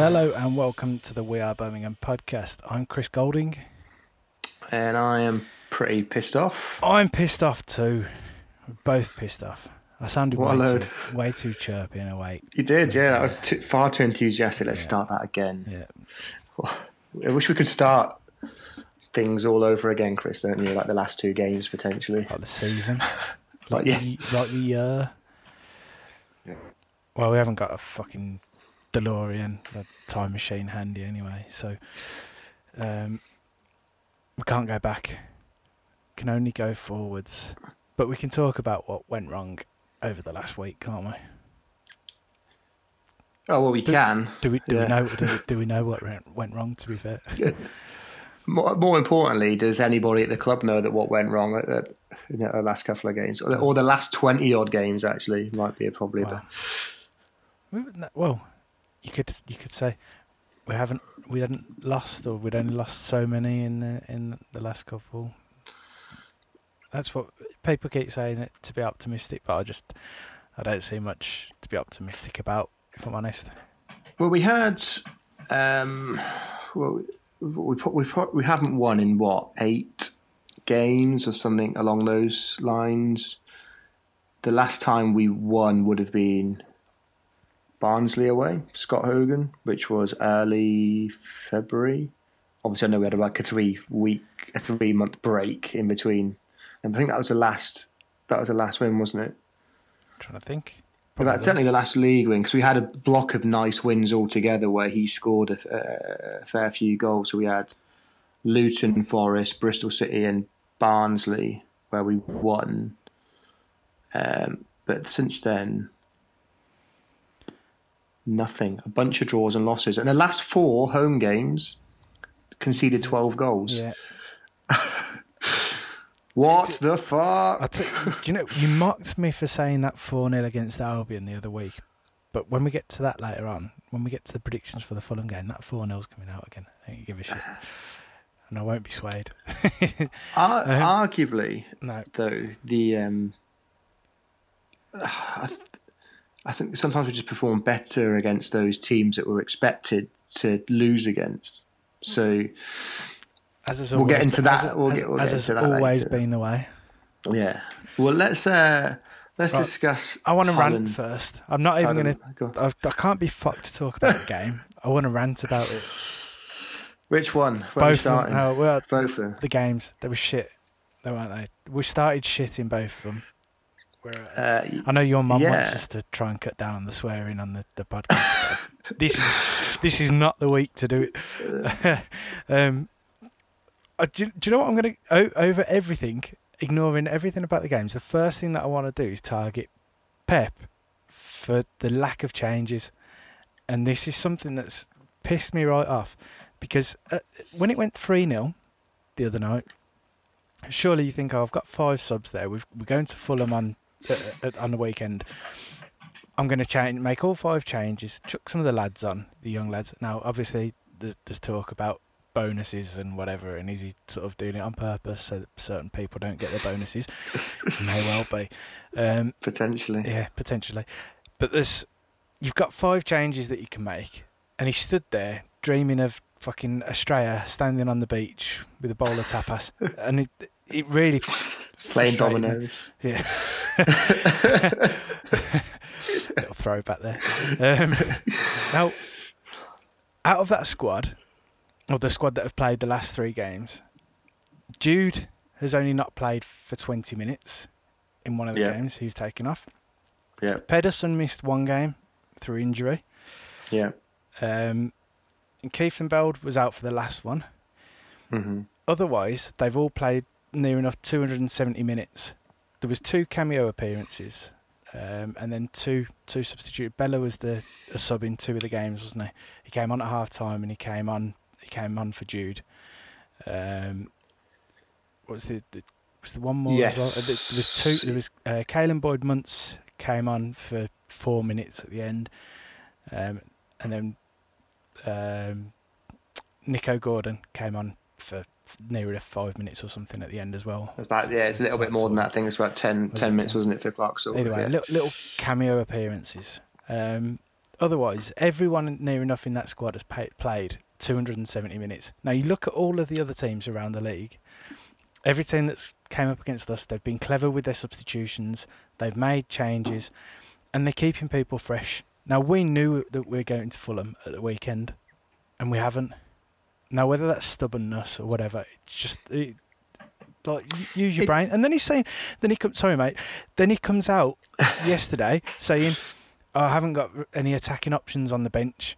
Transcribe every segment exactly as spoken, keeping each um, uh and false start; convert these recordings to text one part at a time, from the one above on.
Hello and welcome to the We Are Birmingham podcast. I'm Chris Golding. And I am pretty pissed off. I'm pissed off too. We're both pissed off. I sounded what way, a load. Too, way too chirpy in a way. You did, yeah. yeah. I was too, far too enthusiastic. Let's yeah. start that again. Yeah. I wish we could start things all over again, Chris, don't you? Like the last two games, potentially. Like the season. like, like, yeah. the, like the year. Yeah. Well, we haven't got a fucking DeLorean, a time machine handy anyway, so um, we can't go back. Can only go forwards. But we can talk about what went wrong over the last week, can't we? Oh, well, we do, can. Do we do yeah. we know do we, do we know what went wrong, to be fair? Yeah. More, more importantly, does anybody at the club know that what went wrong at, at, in the last couple of games? Or the, or the last twenty-odd games, actually, might be a probably. Wow. But... We, well... You could you could say we haven't we hadn't lost or we'd only lost so many in the in the last couple. That's what people keep saying it to be optimistic, but I just I don't see much to be optimistic about, if I'm honest. Well, we had um, well we put, we put, we haven't won in what eight games or something along those lines. The last time we won would have been Barnsley away, Scott Hogan, which was early February. Obviously, I know we had like a three-week, a three-month break in between, and I think that was the last. That was the last win, wasn't it? I'm trying to think. Well, that's certainly the last league win, because we had a block of nice wins altogether where he scored a, a fair few goals. So we had Luton, Forest, Bristol City, and Barnsley where we won. Um, but since then. Nothing. A bunch of draws and losses. And the last four home games conceded twelve goals. Yeah. What the fuck? I t- do you know, you mocked me for saying that four nil against Albion the other week. But when we get to that later on, when we get to the predictions for the Fulham game, that four nil's coming out again. I don't give a shit. And I won't be swayed. Ar- um, arguably, no. though, the... Um, I th- I think sometimes we just perform better against those teams that we're expected to lose against. So as we'll get into that. As, we'll get, we'll as get into that always later. Been the way. Yeah. Well, let's uh, let's right. discuss. I want to Holland. rant first. I'm not even going to. Go I can't be fucked to talk about the game. I want to rant about it. Which one? When both. Are we no, well, both the, the games. They were shit. They weren't they? We started shit in both of them. Uh, I know your mum yeah. wants us to try and cut down on the swearing on the, the podcast. this this is not the week to do it. um, uh, do, do you know what I'm going to... O- over everything, ignoring everything about the games, the first thing that I want to do is target Pep for the lack of changes. And this is something that's pissed me right off. Because uh, when it went three nil the other night, surely you think, oh, I've got five subs there. We've, we're going to Fulham on... on the weekend, I'm going to change, make all five changes, chuck some of the lads on, the young lads. Now, obviously, there's talk about bonuses and whatever, and is he sort of doing it on purpose so that certain people don't get their bonuses? May well be. Um, potentially. Yeah, potentially. But there's, you've got five changes that you can make, and he stood there dreaming of fucking Australia standing on the beach with a bowl of tapas, and it, it really... Playing dominoes. Yeah. Little throwback there. Um, now, out of that squad, or the squad that have played the last three games, Jude has only not played for twenty minutes in one of the yeah. games. He's taken off. Yeah. Pedersen missed one game through injury. Yeah. Um, and Kiefenbeld was out for the last one. Mm-hmm. Otherwise, they've all played near enough two hundred seventy minutes. There was two cameo appearances, um, and then two two substitute. Bella was the a sub in two of the games, wasn't he? He came on at half time and he came on he came on for Jude. Um, what was the, the was the one more? Yes. As well? There was two. There was uh, Caelan Boyd-Muntz came on for four minutes at the end, um, and then um, Nico Gordon came on for. Nearer to five minutes or something at the end as well. It's about, yeah, it's a little bit more than that. I think it's about ten, was ten minutes, ten? Wasn't it, for Clark's? Either way, yeah. little, little cameo appearances. Um, Otherwise, everyone near enough in that squad has pay- played two hundred seventy minutes. Now, you look at all of the other teams around the league, every team that's came up against us, they've been clever with their substitutions, they've made changes, and they're keeping people fresh. Now, we knew that we were going to Fulham at the weekend, and we haven't. Now, whether that's stubbornness or whatever, it's just... It, like, use your it, brain. And then he's saying... Then he comes... Sorry, mate. Then he comes out yesterday saying, oh, I haven't got any attacking options on the bench.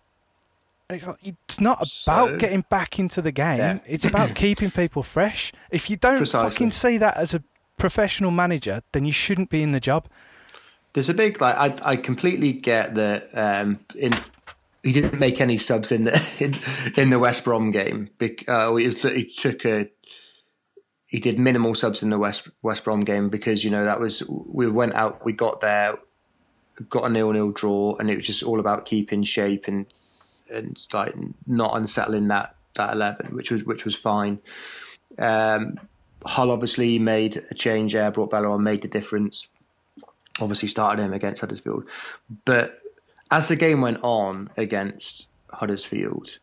And it's like, it's not about so, getting back into the game. Yeah. It's about keeping people fresh. If you don't Precisely. fucking see that as a professional manager, then you shouldn't be in the job. There's a big... like I I completely get that... Um, in he didn't make any subs in the in, in the West Brom game. Uh, he, he took a... He did minimal subs in the West West Brom game because, you know, that was... We went out, we got there, got a nil-nil draw, and it was just all about keeping shape and and like not unsettling that, that eleven, which was which was fine. Um, Hull obviously made a change there, brought Bella on, made the difference. Obviously started him against Huddersfield. But as the game went on against Huddersfield...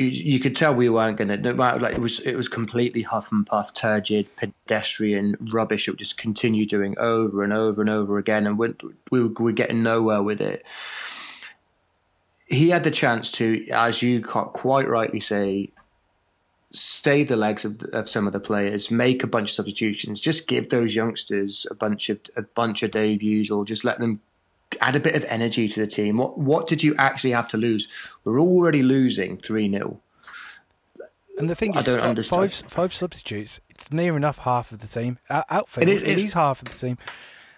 You could tell we weren't going to. Like it was, it was completely huff and puff, turgid, pedestrian rubbish. It would just continue doing over and over and over again, and we we were getting nowhere with it. He had the chance to, as you quite rightly say, stay the legs of, of some of the players, make a bunch of substitutions, just give those youngsters a bunch of a bunch of debuts, or just let them add a bit of energy to the team. What what did you actually have to lose? We're already losing three nil. And the thing I is, don't five, five, five substitutes, it's near enough half of the team. Outfield, it, it is half of the team.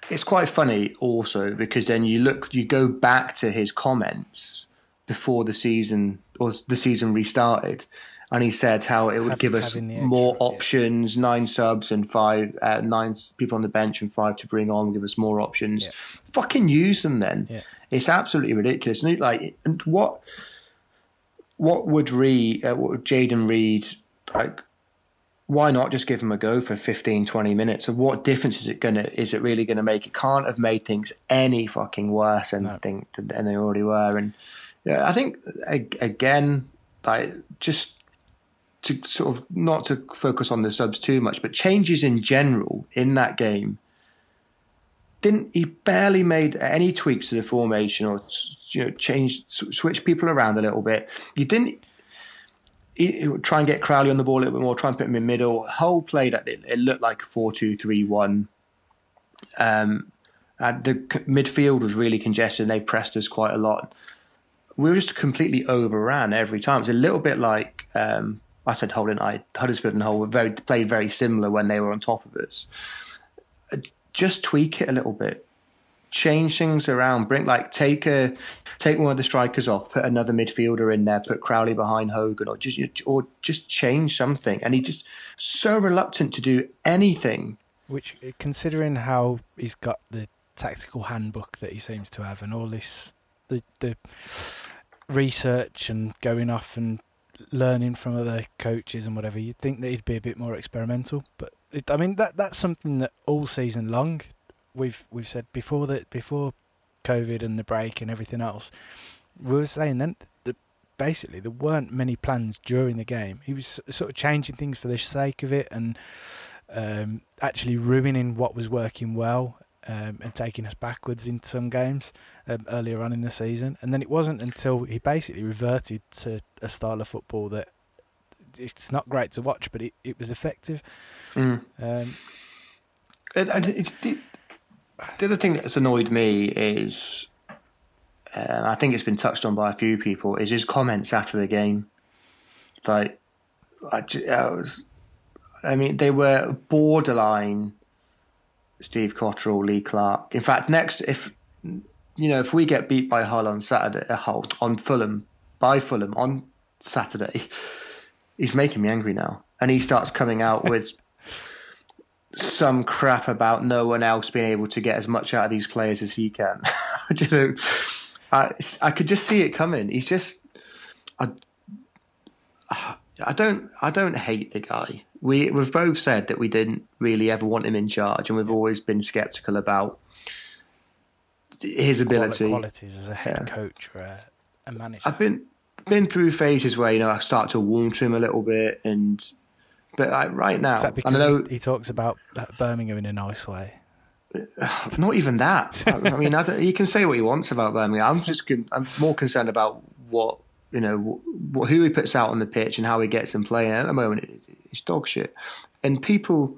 It's quite funny also because then you look, you go back to his comments before the season, or the season restarted, and he said how it would have, give us more options, yeah. nine subs and five, uh, nine people on the bench and five to bring on, give us more options. Yeah. Fucking use them then. Yeah. It's absolutely ridiculous. And like, and what, what would Reed, uh, what would Jayden Reed, like, why not just give him a go for fifteen, twenty minutes? So what difference is it going to, is it really going to make? It can't have made things any fucking worse than, no. thing, than they already were. And yeah, I think, again, like, just, to sort of not to focus on the subs too much, but changes in general in that game. Didn't he barely made any tweaks to the formation or, you know, change, switch people around a little bit. You didn't he, he try and get Crowley on the ball a little bit more, try and put him in middle. Hull played at it. It looked like a four two three one. Um, and the midfield was really congested and they pressed us quite a lot. We were just completely overran every time. It's a little bit like, um, I said Holden, I, Huddersfield and Hull were very, played very similar when they were on top of us. Just tweak it a little bit. Change things around. Bring like take a take one of the strikers off, put another midfielder in there, put Crowley behind Hogan, or just or just change something. And he just so reluctant to do anything. Which, considering how he's got the tactical handbook that he seems to have, and all this the the research and going off and learning from other coaches and whatever, you'd think that he'd be a bit more experimental. But it, I mean that that's something that all season long we've we've said before that before COVID and the break and everything else, we were saying then that basically there weren't many plans during the game. He was sort of changing things for the sake of it and um, actually ruining what was working well um, and taking us backwards in some games um, earlier on in the season. And then it wasn't until he basically reverted to a style of football that it's not great to watch, but it, it was effective. Mm. Um, and, and it, it, the other thing that's annoyed me is, uh, I think it's been touched on by a few people, is his comments after the game. Like, I, I was, I mean, they were borderline Steve Cotterill, Lee Clark. In fact, next, if you know, if we get beat by Hull on Saturday, uh, Hull on Fulham by Fulham on Saturday, he's making me angry now. And he starts coming out with some crap about no one else being able to get as much out of these players as he can. I just, I, I could just see it coming. He's just, I, I don't, I don't hate the guy. We we've both said that we didn't really ever want him in charge, and we've always been sceptical about his ability, qualities as a head yeah. coach or a, a manager. I've been been through phases where you know I start to warm to him a little bit, and but like right now, is that because I know he, he talks about Birmingham in a nice way. Not even that. I mean, I don't, he can say what he wants about Birmingham. I'm just I'm more concerned about what you know what, who he puts out on the pitch and how he gets them playing. And at the moment, it, it's dog shit, and people.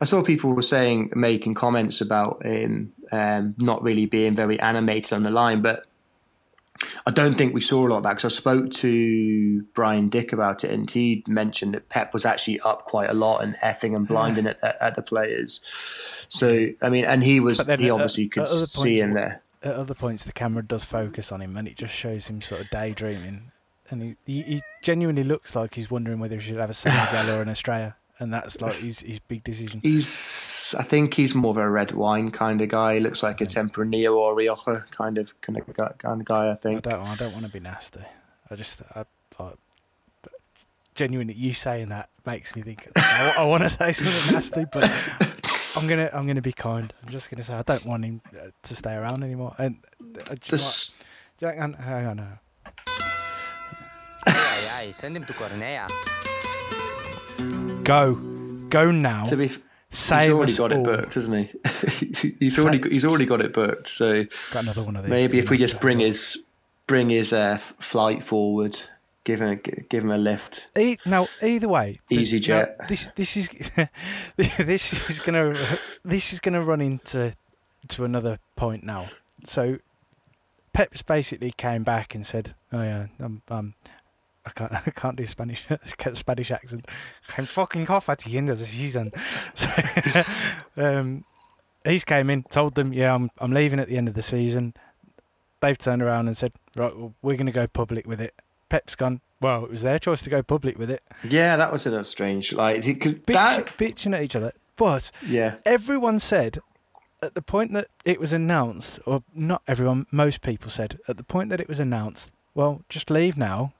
I saw people were saying, making comments about him um, not really being very animated on the line, but I don't think we saw a lot of that because I spoke to Brian Dick about it and he mentioned that Pep was actually up quite a lot and effing and blinding at, at, at the players. So, I mean, and he was, he obviously at, could at see him there. At other points, the camera does focus on him and it just shows him sort of daydreaming. And he, he, he genuinely looks like he's wondering whether he should have a San Miguel or an Estrella. And that's like his, his big decision. He's, I think he's more of a red wine kind of guy. He looks like a Tempranillo or Rioja kind of kind of guy. Kind of guy I think. I don't. I don't want to be nasty. I just. I, I genuinely, you saying that makes me think. I, I want to say something nasty, but I'm gonna. I'm gonna be kind. I'm just gonna say I don't want him to stay around anymore. And uh, just. Hang on. Hang on. Aye, aye. Send him to Cornea. Go, go now. To be, save he's already got all. It booked, hasn't he? he's already save. He's already got it booked. So got another one of these. Maybe if we just bring out. his bring his uh, flight forward, give him a, give him a lift. E- now either way, easy this, jet. Now, this this is this is gonna this is gonna run into to another point now. So Pep's basically came back and said, "Oh yeah, I'm." Um, I can't. I can't do Spanish. Spanish accent. I'm fucking off at the end of the season. So, um, he's came in, told them, "Yeah, I'm. I'm leaving at the end of the season." They've turned around and said, "Right, well, we're going to go public with it." Pep's gone. Well, it was their choice to go public with it. Yeah, that was a little strange. Like, because bitch, that... bitching at each other. But yeah, everyone said at the point that it was announced, or not everyone, most people said at the point that it was announced, "Well, just leave now."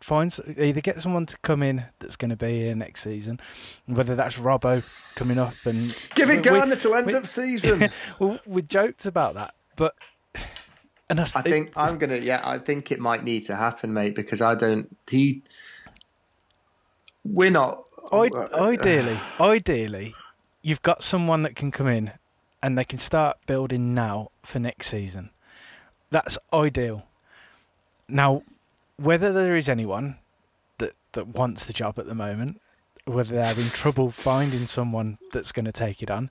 Find either get someone to come in that's going to be here next season, whether that's Robbo coming up and give it Gardner till end we, of season. Yeah, well, we joked about that, but and I, I think it, I'm gonna. Yeah, I think it might need to happen, mate, because I don't. He, we're not. I, uh, ideally, ideally, you've got someone that can come in and they can start building now for next season. That's ideal. Now. Whether there is anyone that, that wants the job at the moment, whether they're having trouble finding someone that's going to take it on,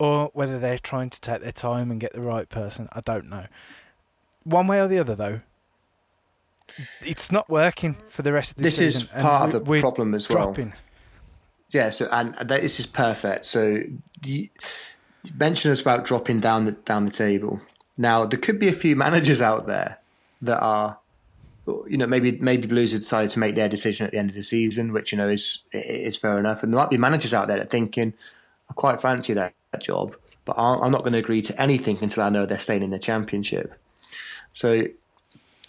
or whether they're trying to take their time and get the right person, I don't know. One way or the other, though, it's not working for the rest of the season. This is part of the problem as well. Dropping. Yeah, so and this is perfect. So you mentioned us about dropping down the down the table. Now there could be a few managers out there that are. You know, maybe maybe Blues have decided to make their decision at the end of the season, which you know is is fair enough. And there might be managers out there that are thinking, "I quite fancy that, that job, but I'll, I'm not going to agree to anything until I know they're staying in the Championship." So,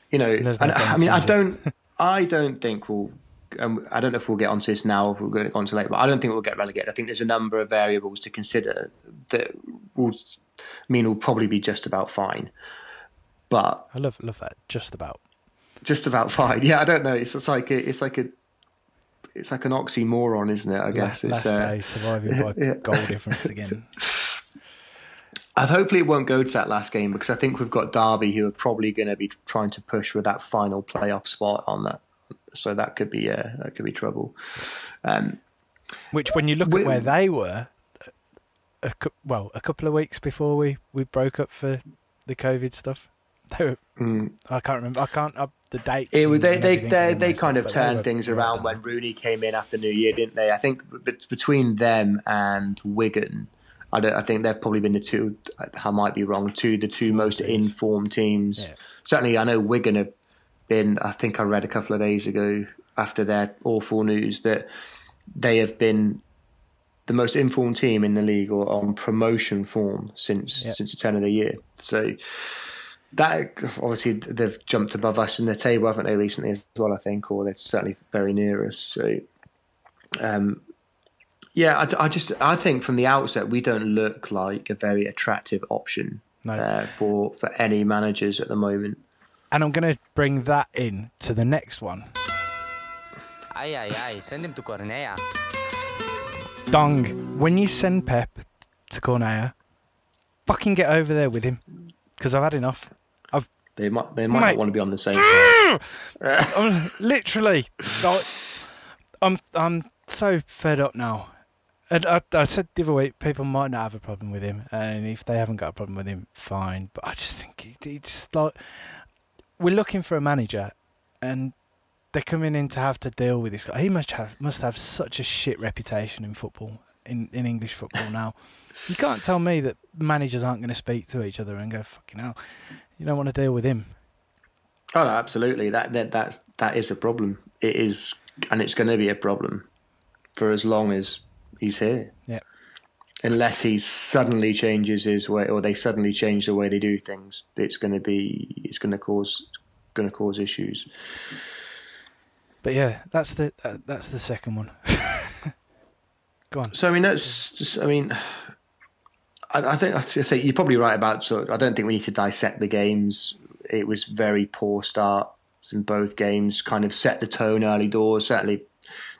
you know, no and, I mean, I don't, I don't think we'll. Um, I don't know if we'll get onto this now or if we'll get onto later, but I don't think we'll get relegated. I think there's a number of variables to consider that will mean we'll probably be just about fine. But I love love that just about. Just about fine. Yeah, I don't know. It's, it's like a, it's like a, it's like an oxymoron, isn't it? I guess last, it's last uh, day surviving by yeah. goal difference again. I've, hopefully, it won't go to that last game because I think we've got Derby, who are probably going to be trying to push for that final playoff spot on that. So that could be uh, that could be trouble. Um, Which, when you look at where they were, a, well, a couple of weeks before we, we broke up for the COVID stuff, they were. Mm. I can't remember. I can't. I, The dates. It was, they they they, they kind of turned things around when Rooney came in after New Year, didn't they? I think between them and Wigan, I, don't, I think they've probably been the two. I might be wrong. Two the two most informed teams. Yeah. Certainly, I know Wigan have been. I think I read a couple of days ago after their awful news that they have been the most informed team in the league or on promotion form since yeah. since the turn of the year. So. That obviously they've jumped above us in the table, haven't they, recently as well? I think, or they're certainly very near us. So, um, yeah, I, I just I think from the outset we don't look like a very attractive option no. uh, for for any managers at the moment. And I'm going to bring that in to the next one. Aye, aye, aye. Send him to Cornea. Dong. When you send Pep to Cornea, fucking get over there with him, because I've had enough. I've they might they might mate. not want to be on the same. I'm literally, I'm I'm so fed up now. And I, I said the other week, people might not have a problem with him, and if they haven't got a problem with him, fine. But I just think he, he just like we're looking for a manager, and they're coming in to have to deal with this guy. He must have must have such a shit reputation in football, in, in English football now. You can't tell me that managers aren't going to speak to each other and go, fucking hell, you don't want to deal with him. Oh, no, absolutely. That that that's that is a problem. It is, and it's going to be a problem for as long as he's here. Yeah. Unless he suddenly changes his way, or they suddenly change the way they do things, it's going to be it's going to cause going to cause issues. But yeah, that's the uh, that's the second one. Go on. So I mean, that's just, I mean, I, I think I say you're probably right about. So I don't think we need to dissect the games. It was very poor starts in both games. Kind of set the tone early doors. Certainly,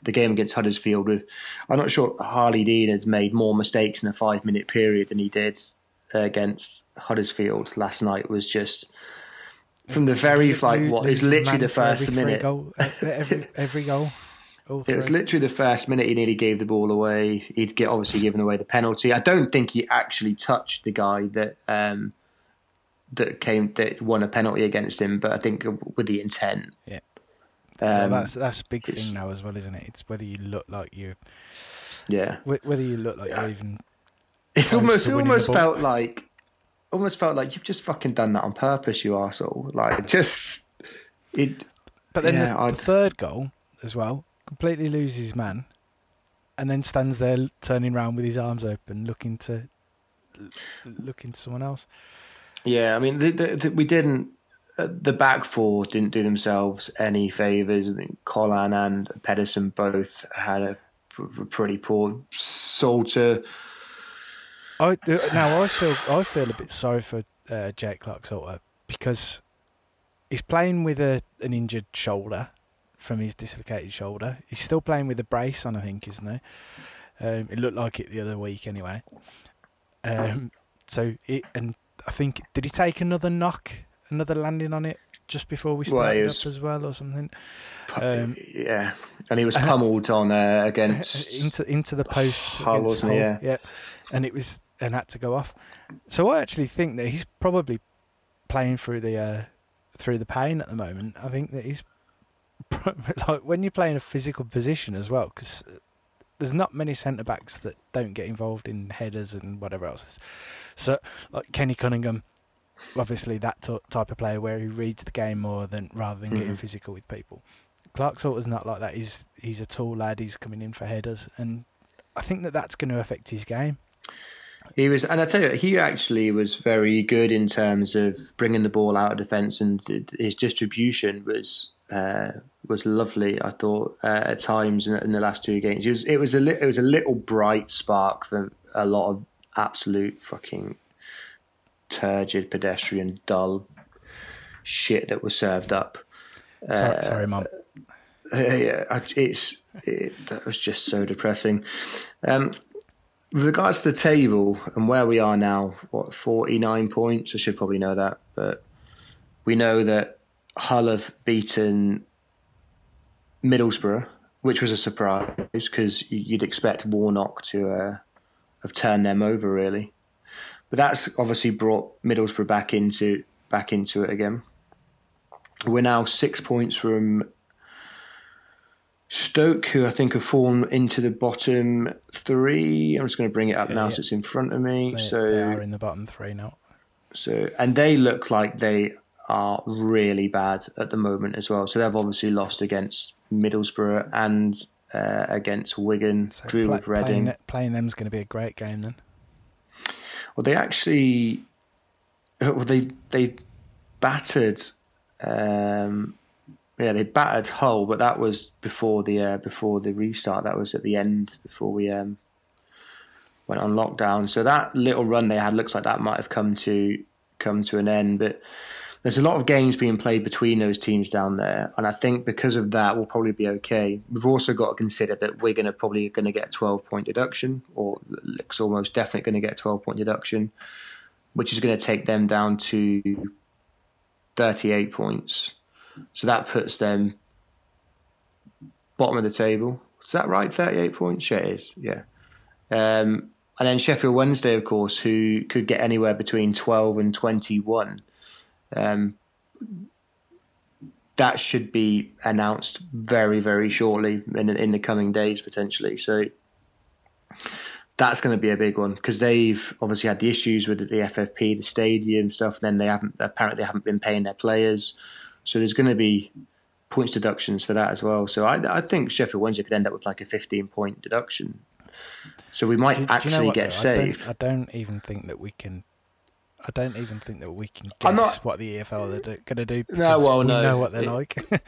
the game against Huddersfield with, I'm not sure Harley Dean has made more mistakes in a five minute period than he did against Huddersfield last night. It was just from the very like what is literally the first minute. Goal, every, every goal. It was literally the first minute he nearly gave the ball away. He'd get obviously given away the penalty. I don't think he actually touched the guy that um, that came that won a penalty against him, but I think with the intent. Yeah, um, well, that's that's a big thing now as well, isn't it? It's whether you look like you. Yeah. Whether you look like you even. It's almost it almost felt like, almost felt like you've just fucking done that on purpose, you arsehole. Like just it. But then yeah, the, the third goal as well. Completely loses his man, and then stands there turning round with his arms open, looking to looking to someone else. Yeah, I mean, the, the, the, we didn't. Uh, the back four didn't do themselves any favours. I think Colin and Pedersen both had a pr- pretty poor Salter. I do, now I feel I feel a bit sorry for uh, Jack Clark Salter because he's playing with a an injured shoulder. From his dislocated shoulder. He's still playing with a brace on, I think, isn't he? Um, it looked like it the other week anyway. Um, so, it, and I think, did he take another knock, another landing on it just before we started well, was, up as well or something? Um, yeah, and he was pummeled uh, on uh, against... Into into the post. Hull, wasn't he? Yeah. yeah. And it was, and had to go off. So I actually think that he's probably playing through the uh, through the pain at the moment. I think that he's like when you're playing a physical position as well, because there's not many centre backs that don't get involved in headers and whatever else. So, like Kenny Cunningham, obviously that t- type of player where he reads the game more than rather than mm-hmm. getting physical with people. Clark Salter's not like that. He's he's a tall lad. He's coming in for headers, and I think that that's going to affect his game. He was, and I tell you, he actually was very good in terms of bringing the ball out of defence, and his distribution was. Uh, was lovely, I thought, uh, at times in, in the last two games. It was it was a li- it was a little bright spark for a lot of absolute fucking turgid, pedestrian, dull shit that was served up. Uh, sorry, sorry, Mum. Uh, yeah, it's it, that was just so depressing. Um, with regards to the table and where we are now, what forty-nine points? I should probably know that, but we know that. Hull have beaten Middlesbrough, which was a surprise because you'd expect Warnock to uh, have turned them over, really. But that's obviously brought Middlesbrough back into back into it again. We're now six points from Stoke, who I think have fallen into the bottom three. I'm just going to bring it up yeah, now, yeah. So it's in front of me. They, so they are in the bottom three now. So and they look like they. Are really bad at the moment as well. So they've obviously lost against Middlesbrough and uh, against Wigan. So Drew play, with Reading. Playing, playing them is going to be a great game then. Well, they actually, well, they they battered, um, yeah, they battered Hull, but that was before the uh, before the restart. That was at the end before we um, went on lockdown. So that little run they had looks like that might have come to. come to an end. But there's a lot of games being played between those teams down there, and I think because of that, we'll probably be okay. We've also got to consider that Wigan are probably going to get a twelve-point deduction, or looks almost definitely going to get a twelve-point deduction, which is going to take them down to thirty-eight points. So that puts them bottom of the table. Is that right? thirty-eight points? Yeah, it is. Yeah. Um, and then Sheffield Wednesday, of course, who could get anywhere between twelve and twenty-one. Um, that should be announced very, very shortly in, in the coming days, potentially. So that's going to be a big one, because they've obviously had the issues with the F F P, the stadium stuff. And then they haven't, apparently they haven't been paying their players. So there's going to be points deductions for that as well. So I, I think Sheffield Wednesday could end up with like a fifteen-point deduction. So we might do, actually do you know what, get saved. I, I don't even think that we can. I don't even think that we can guess not, what the E F L are going to do. No, well, we no. know what they're it, like.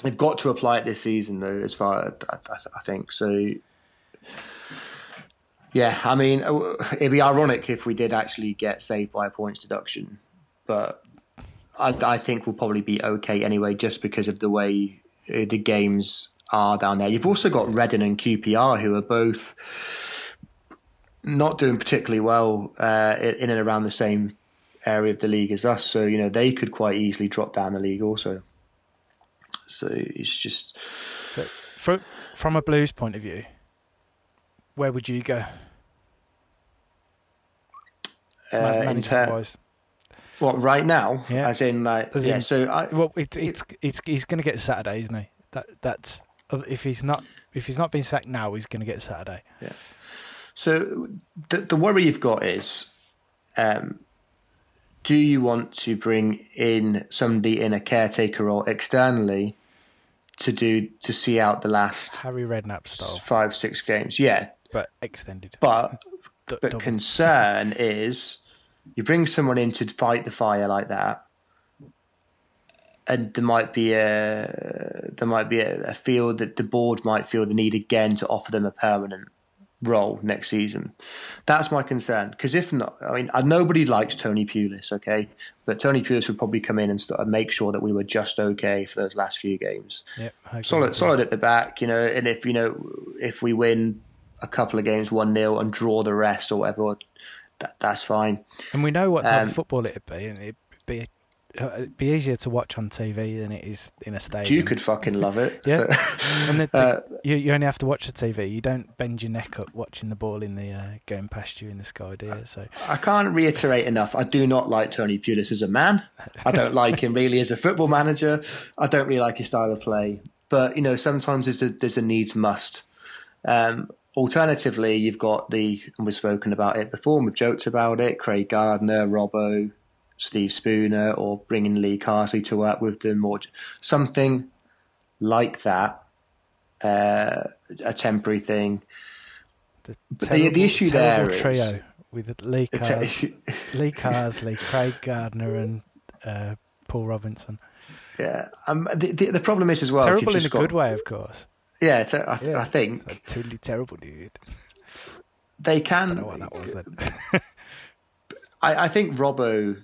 They've got to apply it this season, though. As far I, I, I think so. Yeah, I mean, it'd be ironic if we did actually get saved by a points deduction, but I, I think we'll probably be okay anyway, just because of the way the games are down there. You've also got Reading and Q P R, who are both not doing particularly well uh, in and around the same area of the league as us. So, you know, they could quite easily drop down the league also. So it's just... So from, from a Blues point of view, where would you go? Man- uh, Management-wise. Ter- what, right now? Yeah. As in, like... As yeah, in, so I... Well, it, it's, it's, he's going to get Saturday, isn't he? That that's if he's not if he's not being sacked now, he's going to get Saturday. Yeah. So the the worry you've got is, um, do you want to bring in somebody in a caretaker role externally to do to see out the last Harry Redknapp style five six games? Yeah, but extended. But D- but concern is you bring someone in to fight the fire like that. And there might be a there might be a, a feel that the board might feel the need again to offer them a permanent role next season. That's my concern. Because if not, I mean, nobody likes Tony Pulis, okay? But Tony Pulis would probably come in and start, make sure that we were just okay for those last few games. Yep, solid, solid at the back, you know. And if you know, if we win a couple of games one nil and draw the rest or whatever, that, that's fine. And we know what type um, of football it'd be, and it'd be. A- It'd be easier to watch on T V than it is in a stadium. You could fucking love it. Yeah, so. And the, the, uh, you, you only have to watch the T V. You don't bend your neck up watching the ball in the uh, going past you in the sky, do you? So I can't reiterate enough. I do not like Tony Pulis as a man. I don't like him really as a football manager. I don't really like his style of play. But you know, sometimes there's a there's a needs must. Um, alternatively, you've got the and we've spoken about it before. And we've joked about it. Craig Gardner, Robbo, Steve Spooner, or bringing Lee Carsley to work with them, or something like that, uh, a temporary thing. The, but terrible, the, the issue there is... trio with Lee, Car- te- Lee Carsley, Craig Gardner and uh, Paul Robinson. Yeah, um, the, the, the problem is as well... Terrible in a got, good way, of course. Yeah, ter- I, th- yeah, I think... Like, totally terrible, dude. They can... I don't know what that was then. I, I think Robbo...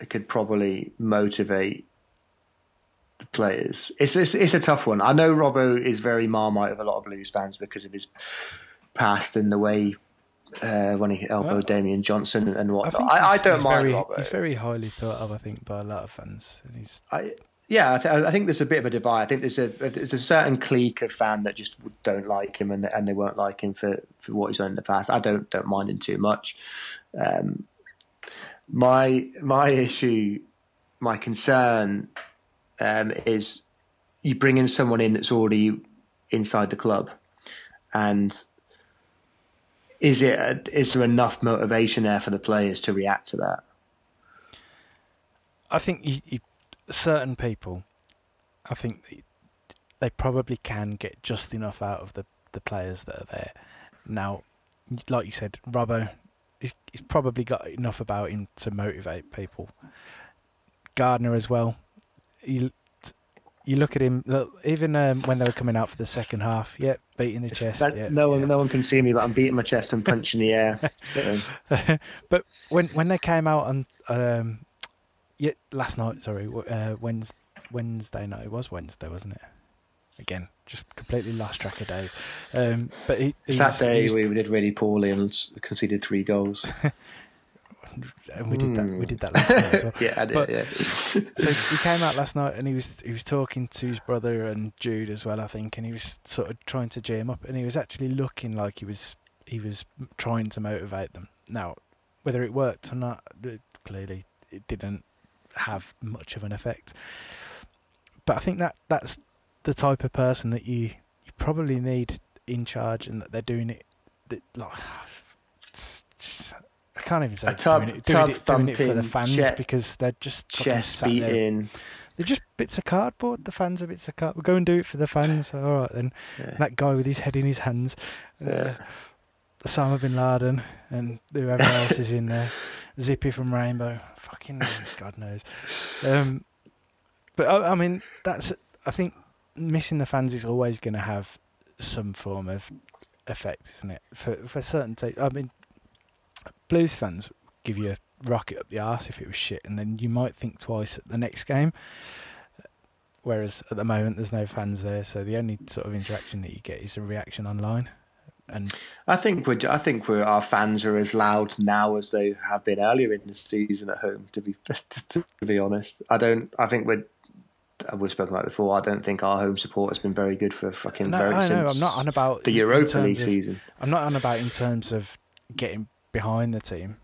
It could probably motivate the players. It's, it's it's a tough one. I know Robbo is very Marmite of a lot of Blues fans because of his past and the way uh, when he elbowed well, Damian Johnson and whatnot. I, I, I don't mind very, Robbo. He's very highly thought of, I think, by a lot of fans. And he's... I, yeah, I, th- I think there's a bit of a divide. I think there's a there's a certain clique of fan that just don't like him and and they won't like him for, for what he's done in the past. I don't don't mind him too much. Um, My my issue, my concern um, is you bring in someone in that's already inside the club, and is it a, is there enough motivation there for the players to react to that? I think you, you, certain people, I think they, they probably can get just enough out of the, the players that are there. Now, like you said, Robbo. He's probably got enough about him to motivate people. Gardner as well. He, you look at him, look, even um, when they were coming out for the second half, yeah, beating the it's chest. That, yeah, no one, yeah. no one can see me, but I'm beating my chest and punching the air. But when when they came out on um, yeah, last night, sorry, uh, Wednesday, Wednesday night, it was Wednesday, wasn't it? Again, just completely lost track of days. Um, but he, Saturday we did really poorly and conceded three goals. And we did that. We did that last night as well. Yeah, I did, but, yeah. So he came out last night, and he was he was talking to his brother and Jude as well, I think, and he was sort of trying to gee him up, and he was actually looking like he was he was trying to motivate them. Now, whether it worked or not, it, clearly it didn't have much of an effect. But I think that that's the type of person that you, you probably need in charge, and that they're doing it. That, like, it's just, I can't even say tub, doing, it, doing, it, doing it for the fans jet, because they're just chest beating. They're just bits of cardboard. The fans are bits of cardboard. We'll go and do it for the fans. All right then. Yeah. That guy with his head in his hands, yeah. uh, Osama bin Laden, and whoever else is in there, Zippy from Rainbow. Fucking God knows. Um, but I, I mean, that's. I think missing the fans is always going to have some form of effect, isn't it? For for certain t- I mean. Blues fans give you a rocket up the arse if it was shit, and then you might think twice at the next game. Whereas at the moment, there's no fans there, so the only sort of interaction that you get is a reaction online. And I think we, I think we, our fans are as loud now as they have been earlier in the season at home. To be, to be honest, I don't. I think we're. We've spoken about it before. I don't think our home support has been very good for fucking no, very no, since. No, I'm not on about the Europa League of, season. I'm not on about in terms of getting behind the team,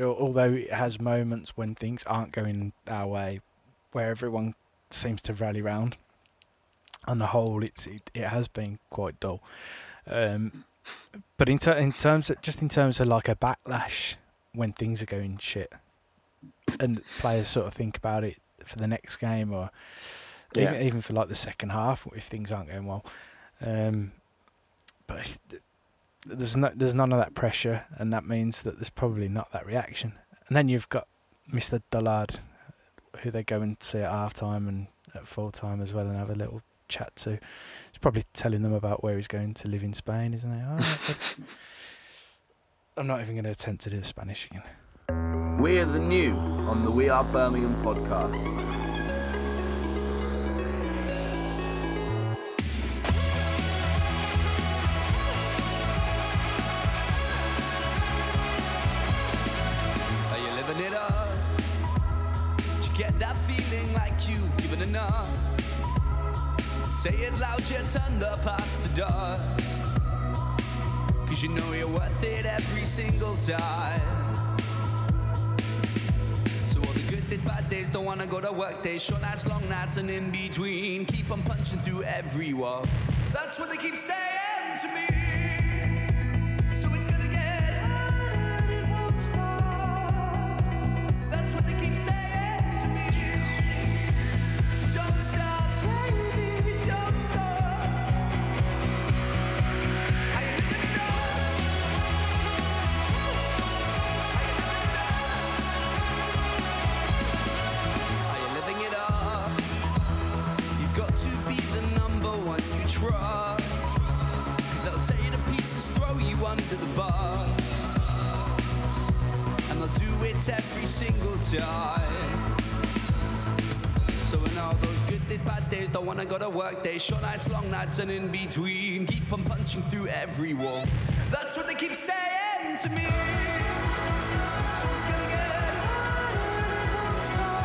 although it has moments when things aren't going our way, where everyone seems to rally round. On the whole, it's it, it has been quite dull. Um, but in ter- in terms of, just in terms of like a backlash when things are going shit, and players sort of think about it for the next game, or yeah. even even for like the second half if things aren't going well. Um, but. There's no, there's none of that pressure, and that means that there's probably not that reaction. And then you've got Mister Dullard, who they go and see at half-time and at full-time as well and have a little chat to. He's probably telling them about where he's going to live in Spain, isn't he? Oh, I'm not even going to attempt to do the Spanish again. We're the new on the We Are Birmingham podcast. Say it loud, you turn the past to dust, 'cause you know you're worth it every single time. So all the good days, bad days, don't wanna go to work days, short nights, long nights, and in between, keep on punching through every wall. That's what they keep saying to me. So it's gonna get harder and it won't stop. That's what they keep saying to me. So don't stop. Cause they'll tear you to pieces, throw you under the bus, and they'll do it every single time. So in all those good days, bad days, don't wanna go to work days, short nights, long nights, and in between, keep on punching through every wall. That's what they keep saying to me. So it's gonna get harder and slow.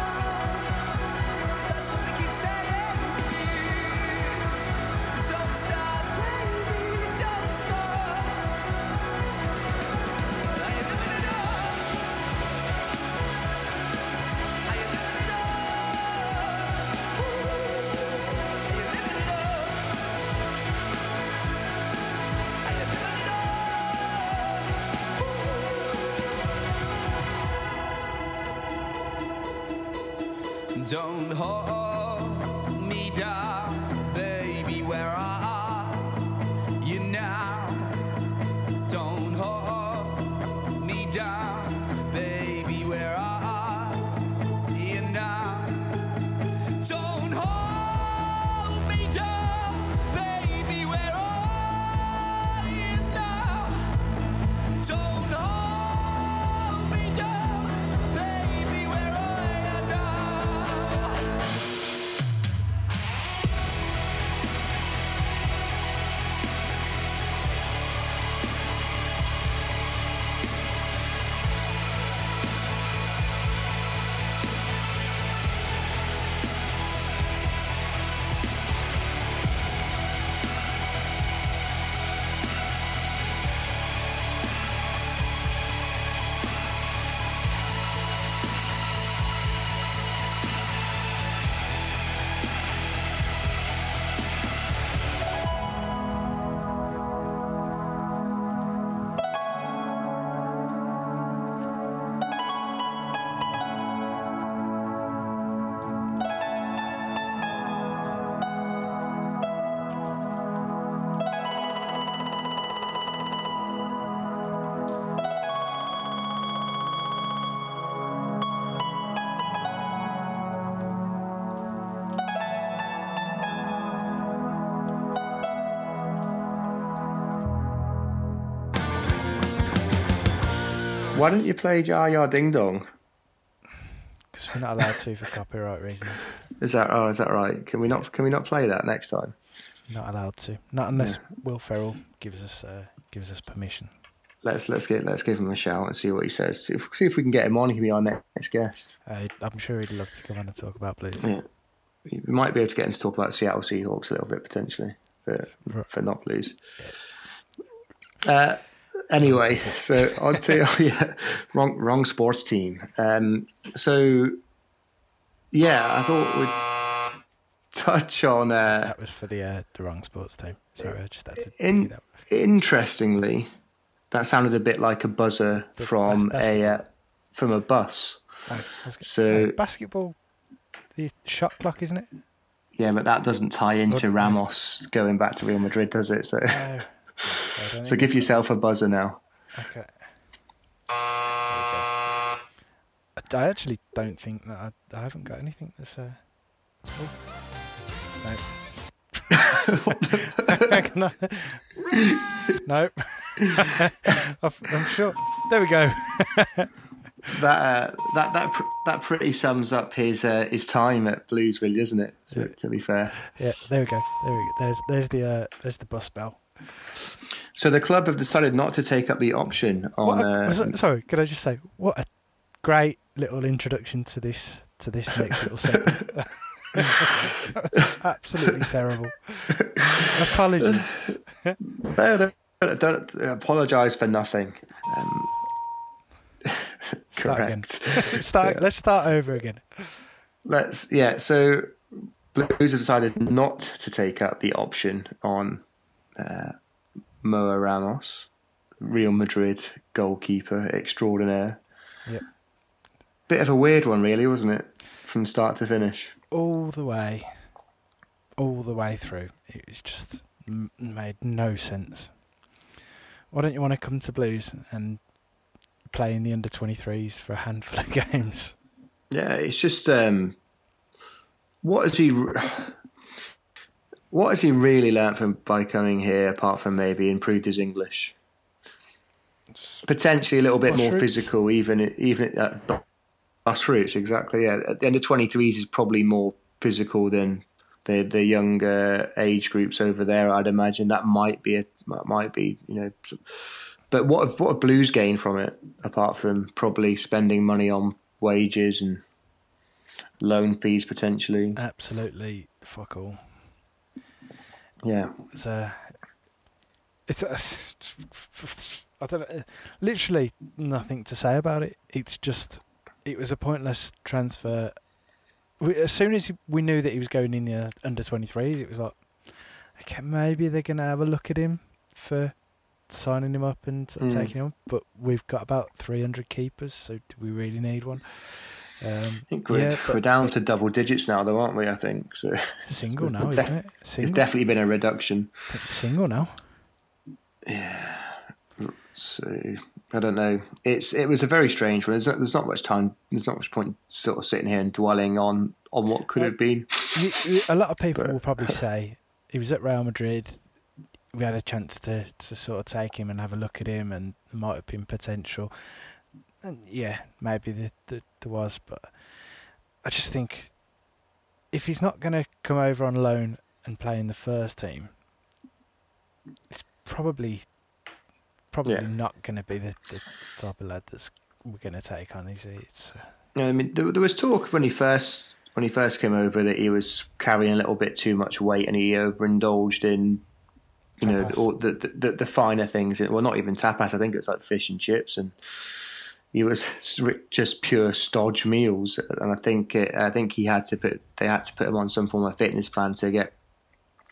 Don't hold me down, baby, where are you now? Don't hold me down, baby, where are you now? Don't hold Why didn't you play Jar Jar Ding Dong? Because we're not allowed to for copyright reasons. Is that oh? Is that right? Can we not? Can we not play that next time? Not allowed to. Not unless yeah. Will Ferrell gives us uh, gives us permission. Let's let's get let's give him a shout and see what he says. See if, see if we can get him on. He'll be our next guest. Uh, I'm sure he'd love to come on and talk about Blues. Yeah. We might be able to get him to talk about Seattle Seahawks a little bit potentially for right. for not Blues. Yeah. Uh, Anyway, so on to oh yeah, wrong wrong sports team. Um, so yeah, I thought we'd touch on. Uh, that was for the uh, the wrong sports team. Sorry, I just had to. In, interestingly, that sounded a bit like a buzzer the, from that's, that's a uh, from a bus. Oh, so uh, basketball, the shot clock, isn't it? Yeah, but that doesn't tie into Ramos going back to Real Madrid, does it? So. Uh, So give yourself a buzzer now. Okay. I actually don't think that I, I haven't got anything that's. Uh... Oh. No. No. I'm sure. There we go. That uh, that that pr- that pretty sums up his uh, his time at Blues, really, doesn't it? To, to be fair. Yeah. There we go. There we go. There's there's the uh, there's the bus bell. So the club have decided not to take up the option on. A, uh, sorry, could I just say what a great little introduction to this to this next little segment. Absolutely terrible. Apologies. No, don't, don't, don't apologise for nothing. Um, correct. Start, start yeah. Let's start over again. Let's yeah. So Blues have decided not to take up the option on. Uh, Moa Ramos, Real Madrid goalkeeper extraordinaire. Yep. Bit of a weird one, really, wasn't it? From start to finish. All the way, all the way through. It was just m- made no sense. Why don't you want to come to Blues and play in the under twenty-threes for a handful of games? Yeah, it's just um, what is he? Re- What has he really learnt from by coming here, apart from maybe improved his English? Potentially a little bit bus more routes. Physical, even even at bus routes, exactly. Yeah, at the end of twenty-threes is probably more physical than the the younger age groups over there. I'd imagine that might be a might be you know, but what have, what have Blues gained from it apart from probably spending money on wages and loan fees potentially? Absolutely, fuck all. Yeah, it's uh, it's uh, I don't know, literally nothing to say about it. It's just it was a pointless transfer. We, as soon as we knew that he was going in the under twenty-threes, it was like, okay, maybe they're gonna have a look at him for signing him up and sort of mm. taking him. But we've got about three hundred keepers, so do we really need one? Um, I think we're, yeah, we're down to double digits now, though, aren't we? I think so. Single now, def- isn't it? Single. It's definitely been a reduction. Single now. Yeah. So I don't know. It's it was a very strange one. There's not, there's not much time. There's not much point sort of sitting here and dwelling on, on what could well, have been. You, you, a lot of people but, will probably say he was at Real Madrid. We had a chance to, to sort of take him and have a look at him, and there might have been potential. And yeah, maybe there the, the was, but I just think if he's not going to come over on loan and play in the first team, it's probably probably yeah. not going to be the, the type of lad that's we're going to take on. Is it? It's, uh... yeah, I mean, there, there was talk when he first when he first came over that he was carrying a little bit too much weight and he overindulged in you tapas. know all the, the, the the finer things. Well, not even tapas. I think it's like fish and chips and. He was just pure stodge meals, and I think it, I think he had to put they had to put him on some form of fitness plan to get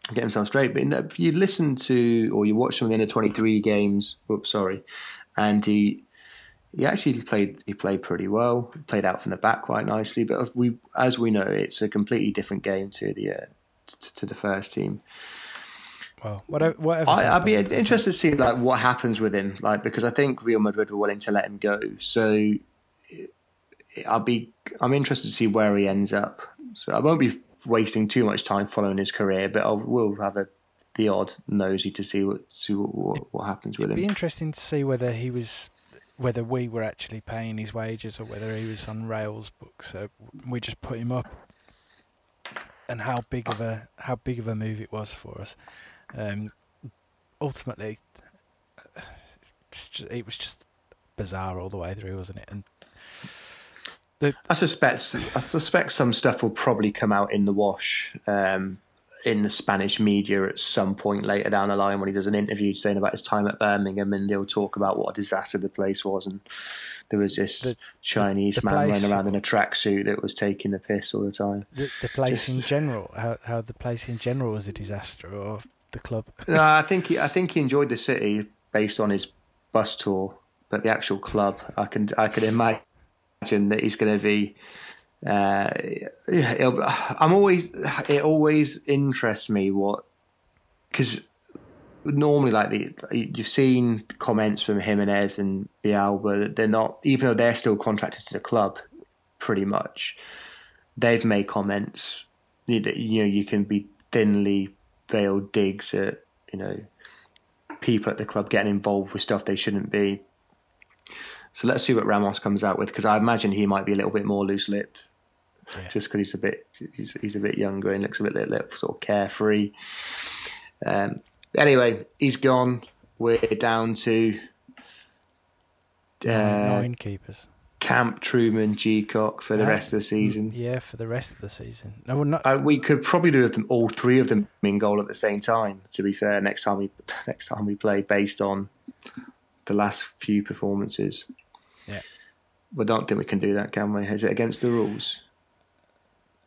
get himself straight. But if you listen to or you watch some of the under twenty-three games, oops, sorry, and he he actually played he played pretty well, played out from the back quite nicely. But if we as we know, it's a completely different game to the uh, to, to the first team. Well, whatever, whatever I, I'd be interested to see like what happens with him, like because I think Real Madrid were willing to let him go. So I'll be, I'm interested to see where he ends up. So I won't be wasting too much time following his career, but I will have a, the odd nosy to see what see what, what, what happens with It'd him. It'd be interesting to see whether he was whether we were actually paying his wages or whether he was on Rail's books. So we just put him up, and how big of a how big of a move it was for us. Um, ultimately, just, it was just bizarre all the way through, wasn't it? And the, I suspect I suspect some stuff will probably come out in the wash. Um, in the Spanish media at some point later down the line when he does an interview saying about his time at Birmingham, and he'll talk about what a disaster the place was, and there was this the, Chinese the, the man running around in a tracksuit that was taking the piss all the time. The, the place Just, in general, how, how the place in general was a disaster, or the club? No, I think he, I think he enjoyed the city based on his bus tour, but the actual club, I can I can imagine that he's going to be... Uh, yeah, I'm always. It always interests me what, because normally, like the, you've seen comments from Jimenez and Bial, but they're not. Even though they're still contracted to the club, pretty much, they've made comments. You know, you can be thinly veiled digs at, you know, people at the club getting involved with stuff they shouldn't be. So let's see what Ramos comes out with, because I imagine he might be a little bit more loose-lipped, yeah. just because he's a bit he's he's a bit younger and looks a bit little sort of carefree. Um, anyway, he's gone. We're down to uh, nine keepers. Camp, Truman, Gcock for the yeah. rest of the season. Yeah, for the rest of the season. No, we're not. Uh, we could probably do them all three of them in goal at the same time. To be fair, next time we next time we play, based on the last few performances. Yeah, we don't think we can do that, can we? Is it against the rules?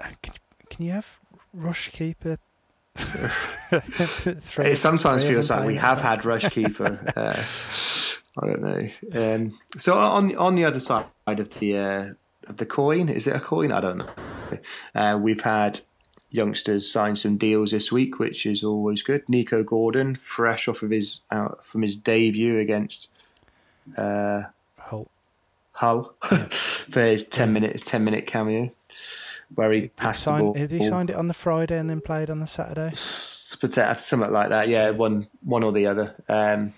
Uh, can, can you have rush keeper? It sometimes feels like we have had rush keeper. uh, I don't know. Um, so on on the other side of the uh, of the coin, is it a coin? I don't know. Uh, we've had youngsters sign some deals this week, which is always good. Nico Gordon, fresh off of his out from his debut against. Uh, Hull. Hull for his ten minute his ten minute cameo, where he, he passed signed, the ball. Had he signed it on the Friday and then played on the Saturday? Something like that, yeah. One one or the other. Um,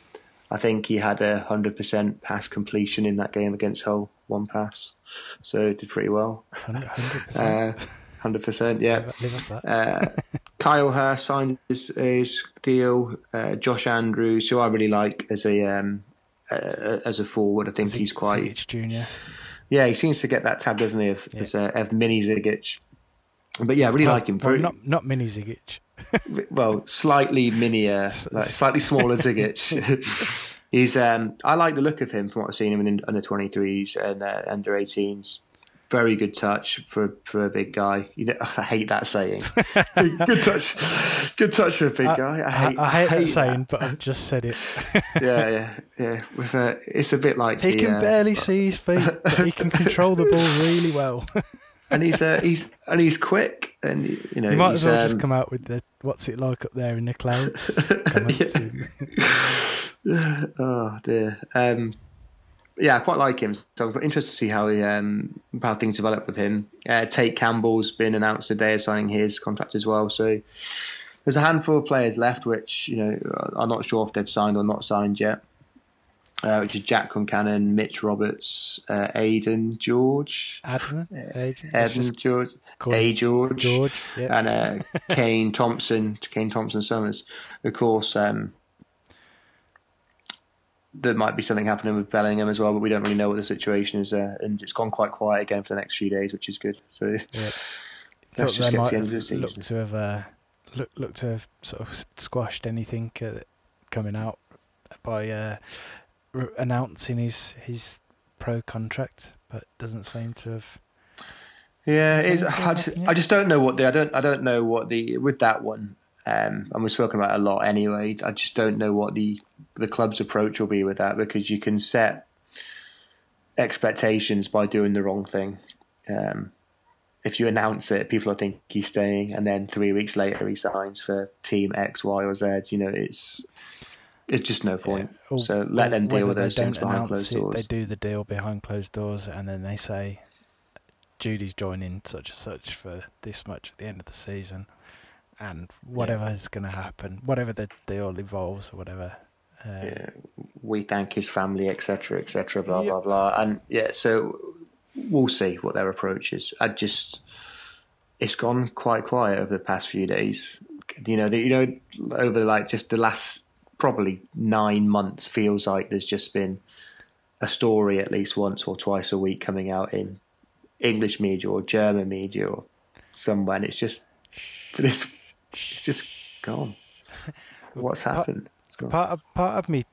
I think he had a hundred percent pass completion in that game against Hull. One pass, so did pretty well. Hundred uh, percent, yeah. Live up that. uh, Kyle Hurst signed his, his deal. Uh, Josh Andrews, who I really like as a. Um, Uh, as a forward, I think Z- he's quite. Zigic Junior Yeah, he seems to get that tab, doesn't he? Of, yeah. as, uh, of mini Zigic, but yeah, I really well, like him. Well, not not mini Zigic. Well, slightly minier, like slightly smaller Zigic. He's. Um, I like the look of him from what I've seen him in under twenty-threes and uh, under eighteens. Very good touch for for a big guy. You know, I hate that saying. Good touch, good touch for a big I, guy. I hate, I, I hate, hate that, that saying, but I've just said it. yeah, yeah, yeah. With uh, it's a bit like he the, can uh, barely see his feet, but he can control the ball really well. and he's uh, he's and he's quick, and you know. You might as well um, just come out with the what's it like up there in the clouds. yeah. Oh dear. Um, Yeah, I quite like him. So I'm interested to see how he, um, how things develop with him. Uh, Tate Campbell's been announced today as signing his contract as well. So there's a handful of players left, which you know I'm not sure if they've signed or not signed yet. Uh, which is Jack Concannon, Mitch Roberts, uh, Aidan George, Adam, Aidan George, A George, George, yeah. and uh, Kane Thompson, Kane Thompson Summers, of course. Um, There might be something happening with Bellingham as well, but we don't really know what the situation is there. And it's gone quite quiet again for the next few days, which is good. So yeah. let's just get to the end of the season. Looked to have uh, look, look to have sort of squashed anything uh, coming out by uh, re- announcing his his pro contract, but doesn't seem to have. Yeah, it's, I just I just don't know what the I don't I don't know what the with that one. Um, and we're talking about a lot anyway. I just don't know what the, the club's approach will be with that, because you can set expectations by doing the wrong thing. Um, if you announce it, people will think he's staying, and then three weeks later he signs for team X, Y, or Z. You know, it's it's just no point. Yeah. So let them deal with those things behind closed doors. They do the deal behind closed doors, and then they say, Judy's joining such and such for this much at the end of the season. And whatever yeah. is going to happen, whatever the deal evolves or whatever, Um, yeah. We thank his family, et cetera, et cetera, blah, yeah. blah, blah. And yeah, so we'll see what their approach is. I just, it's gone quite quiet over the past few days. You know, the, you know, over like just the last probably nine months feels like there's just been a story at least once or twice a week coming out in English media or German media or somewhere, and it's just for this, it's just gone. What's part, happened? It's gone. Part of, part of me,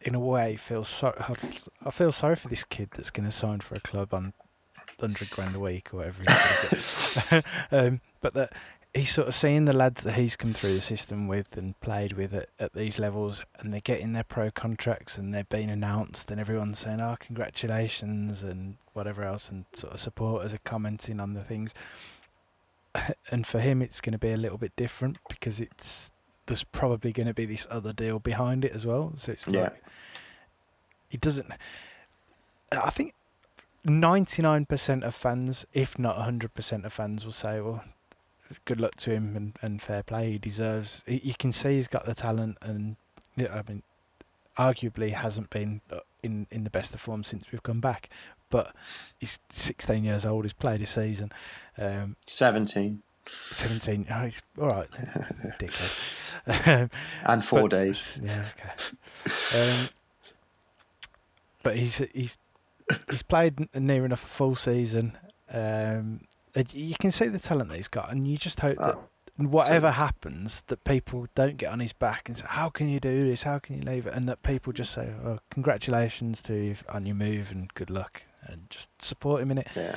in a way, feels so. I feel sorry for this kid that's going to sign for a club on hundred grand a week or whatever. It is. um, but that he's sort of seeing the lads that he's come through the system with and played with at, at these levels, and they're getting their pro contracts and they're being announced, and everyone's saying, "Oh, congratulations," and whatever else, and sort of supporters are commenting on the things. And for him, it's going to be a little bit different because it's. There's probably going to be this other deal behind it as well. So it's like, yeah. It doesn't, I think ninety-nine percent of fans, if not one hundred percent of fans, will say, well, good luck to him and, and fair play. He deserves, you can see he's got the talent and, yeah, I mean, arguably hasn't been in, in the best of form since we've come back, but he's sixteen years old, he's played a season. Um, seventeen. seventeen. Oh, he's all right. Dickhead. Um, and four but, days. Yeah. Okay. Um, but he's he's he's played near enough a full season. Um, you can see the talent that he's got, and you just hope that oh, whatever so. happens, that people don't get on his back and say, "How can you do this? How can you leave it?" And that people just say, "Oh, congratulations to you on your move and good luck," and just support him in it. Yeah.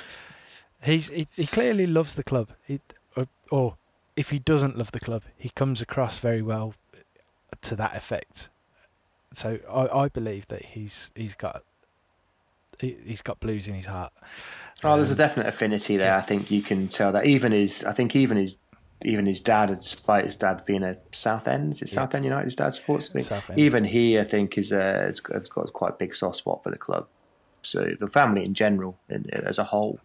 He's he, he clearly loves the club. He. Or, or if he doesn't love the club, he comes across very well to that effect. So I, I believe that he's he's got he, he's got blues in his heart. Oh, um, there's a definite affinity there. Yeah. I think you can tell that. Even his, I think even his, even his dad, despite his dad being a Southend, is it yeah. Southend United's dad supports me. Even he, I think, is a it's got, it's got quite a big soft spot for the club. So the family in general, in, as a whole.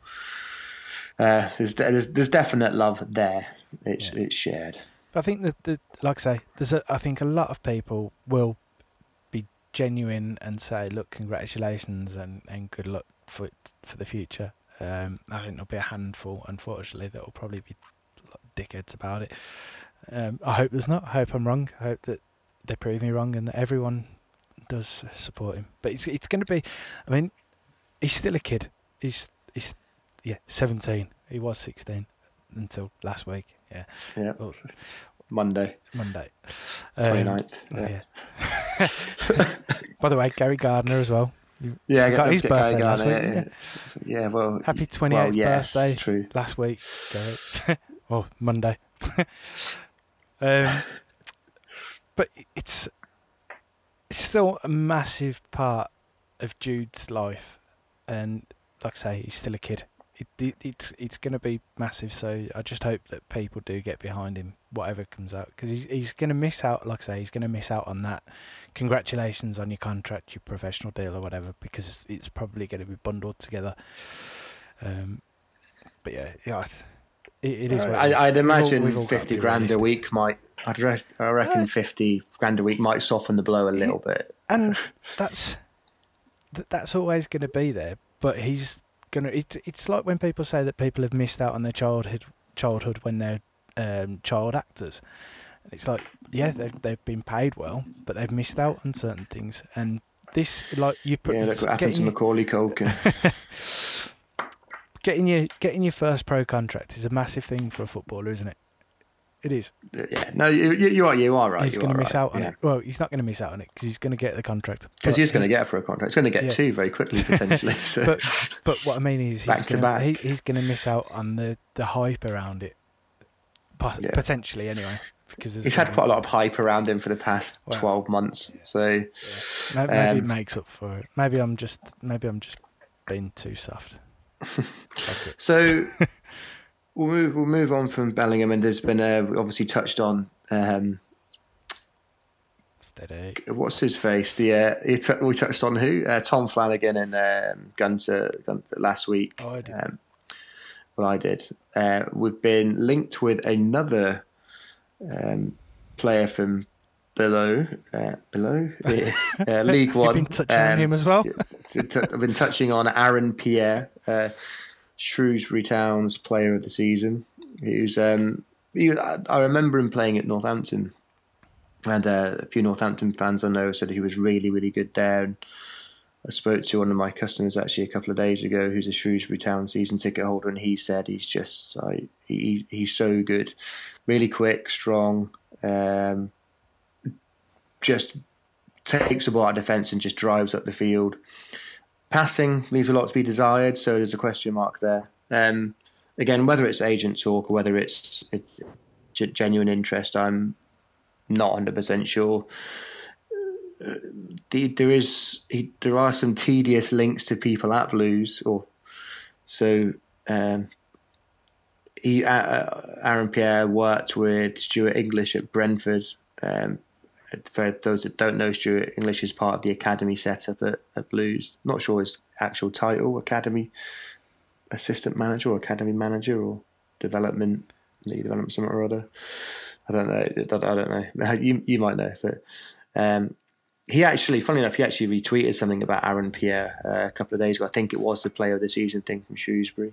Uh, there's, there's there's definite love there. It's yeah. it's shared. But I think that the like I say, there's a, I think a lot of people will be genuine and say, look, congratulations and, and good luck for it, for the future. Um, I think there'll be a handful, unfortunately, that will probably be dickheads about it. Um, I hope there's not. I hope I'm wrong. I hope that they prove me wrong and that everyone does support him. But it's it's going to be. I mean, he's still a kid. He's he's. Yeah, seventeen. He was sixteen until last week. Yeah. Yeah. Well, Monday. Monday. twenty-ninth. Um, yeah. yeah. By the way, Gary Gardner as well. You, yeah, you got I, his I, birthday Gary last Gardner, week. Yeah. yeah. yeah, well. Happy twenty-eighth well, yes, birthday. True. Last week, Gary. Well, Monday. um, but it's, it's still a massive part of Jude's life, and like I say, he's still a kid. It, it, it's it's going to be massive, so I just hope that people do get behind him, whatever comes out, because he's, he's going to miss out, like I say, he's going to miss out on that. Congratulations on your contract, your professional deal or whatever, because it's, it's probably going to be bundled together. Um, but yeah, yeah it, it is. What I, it is. I'd imagine we've all, we've all fifty grand a week might, I'd re- I reckon uh, fifty grand a week might soften the blow a little it, bit. And that's that's always going to be there, but he's... Gonna, it, it's like when people say that people have missed out on their childhood childhood when they're um, child actors. It's like, yeah, they've, they've been paid well, but they've missed out on certain things. And this, like, you put yeah, look what happened to Macaulay Culkin. getting your getting your first pro contract is a massive thing for a footballer, isn't it? It is. Yeah. No, you you are you are right. He's going to miss right. out on yeah. it. Well, he's not going to miss out on it because he's going to get the contract. Because he's going to get it for a contract. He's going to get yeah. two very quickly potentially. So. but but what I mean is, he's back gonna, to back. He, he's going to miss out on the, the hype around it, yeah. potentially anyway. Because he's had quite a lot of hype around him for the past well, twelve months. Yeah. So yeah. maybe, um, maybe it makes up for it. Maybe I'm just maybe I'm just being too soft. So. We'll move, we'll move on from Bellingham, and there's been a, obviously touched on um, steady. What's his face? The uh, t- we touched on who? Uh, Tom Flanagan and um, Gunter, Gunter last week. Oh, I did. Um, well, I did. Uh, we've been linked with another um, player from below, uh, below yeah. uh, League One. You've been touching um, on him as well. I've been touching on Aaron Pierre, uh, Shrewsbury Town's Player of the Season. He was, um, he, I, I remember him playing at Northampton, and uh, a few Northampton fans I know said he was really, really good there. And I spoke to one of my customers actually a couple of days ago, who's a Shrewsbury Town season ticket holder, and he said he's just like, he he's so good, really quick, strong, um, just takes the ball out of defence and just drives up the field. Passing leaves a lot to be desired, so there's a question mark there. Um, again, whether it's agent talk or whether it's genuine interest, I'm not one hundred percent sure. The, there is there are some tedious links to people at Blues, or so. Um, he, Aaron Pierre worked with Stuart English at Brentford. Um, for those that don't know, Stuart English is part of the academy setup at, at Blues. Not sure his actual title: academy assistant manager, or academy manager, or development lead development, something or other. I don't know. I don't know. You you might know, but. Um, He actually, funnily enough, he actually retweeted something about Aaron Pierre uh, a couple of days ago. I think it was the Player of the Season thing from Shrewsbury.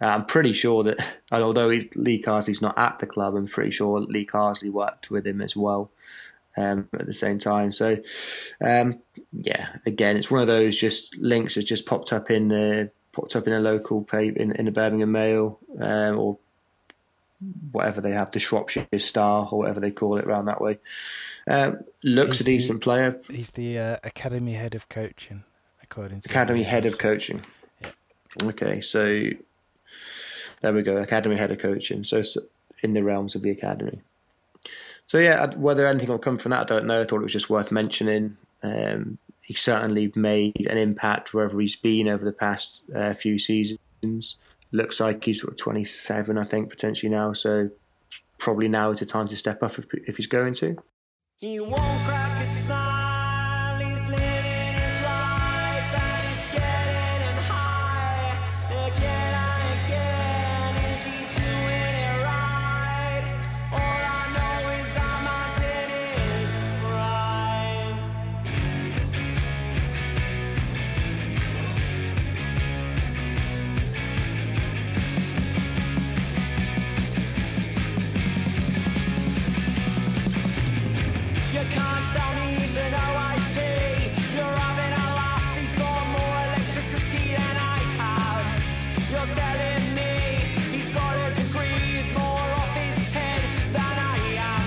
Uh, I'm pretty sure that, and although he's, Lee Carsley's not at the club, I'm pretty sure Lee Carsley worked with him as well um, at the same time. So, um, yeah, again, it's one of those just links that's just popped up in the popped up in a local paper, in, in the Birmingham Mail, um, or whatever they have, the Shropshire Star or whatever they call it around that way. Um, looks he's a decent the, player. He's the uh, academy head of coaching, according to academy head of coaching. Yeah. Okay, so there we go, academy head of coaching. So, so in the realms of the academy. So yeah, whether anything will come from that, I don't know. I thought it was just worth mentioning. Um, he certainly made an impact wherever he's been over the past uh, few seasons. Looks like he's twenty-seven, I think, potentially now. So probably now is the time to step up if, if he's going to. He won't crack a smile, he's living his life, and he's getting him high, again and again, is he doing it right? All I know is I'm not in his prime. You can't tell me he's an O I P. You're having a laugh, he's got more electricity than I have. You're telling me he's got a degree, he's more off his head than I am.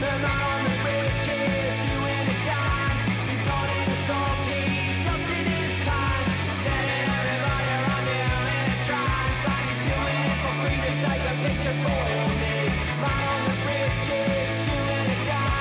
The man on the bridge is doing a dance, he's not in the top, he's just in his pants, setting everybody around him in a trance, and he's doing it for free, just take a picture for me. Man on the bridge is doing a dance.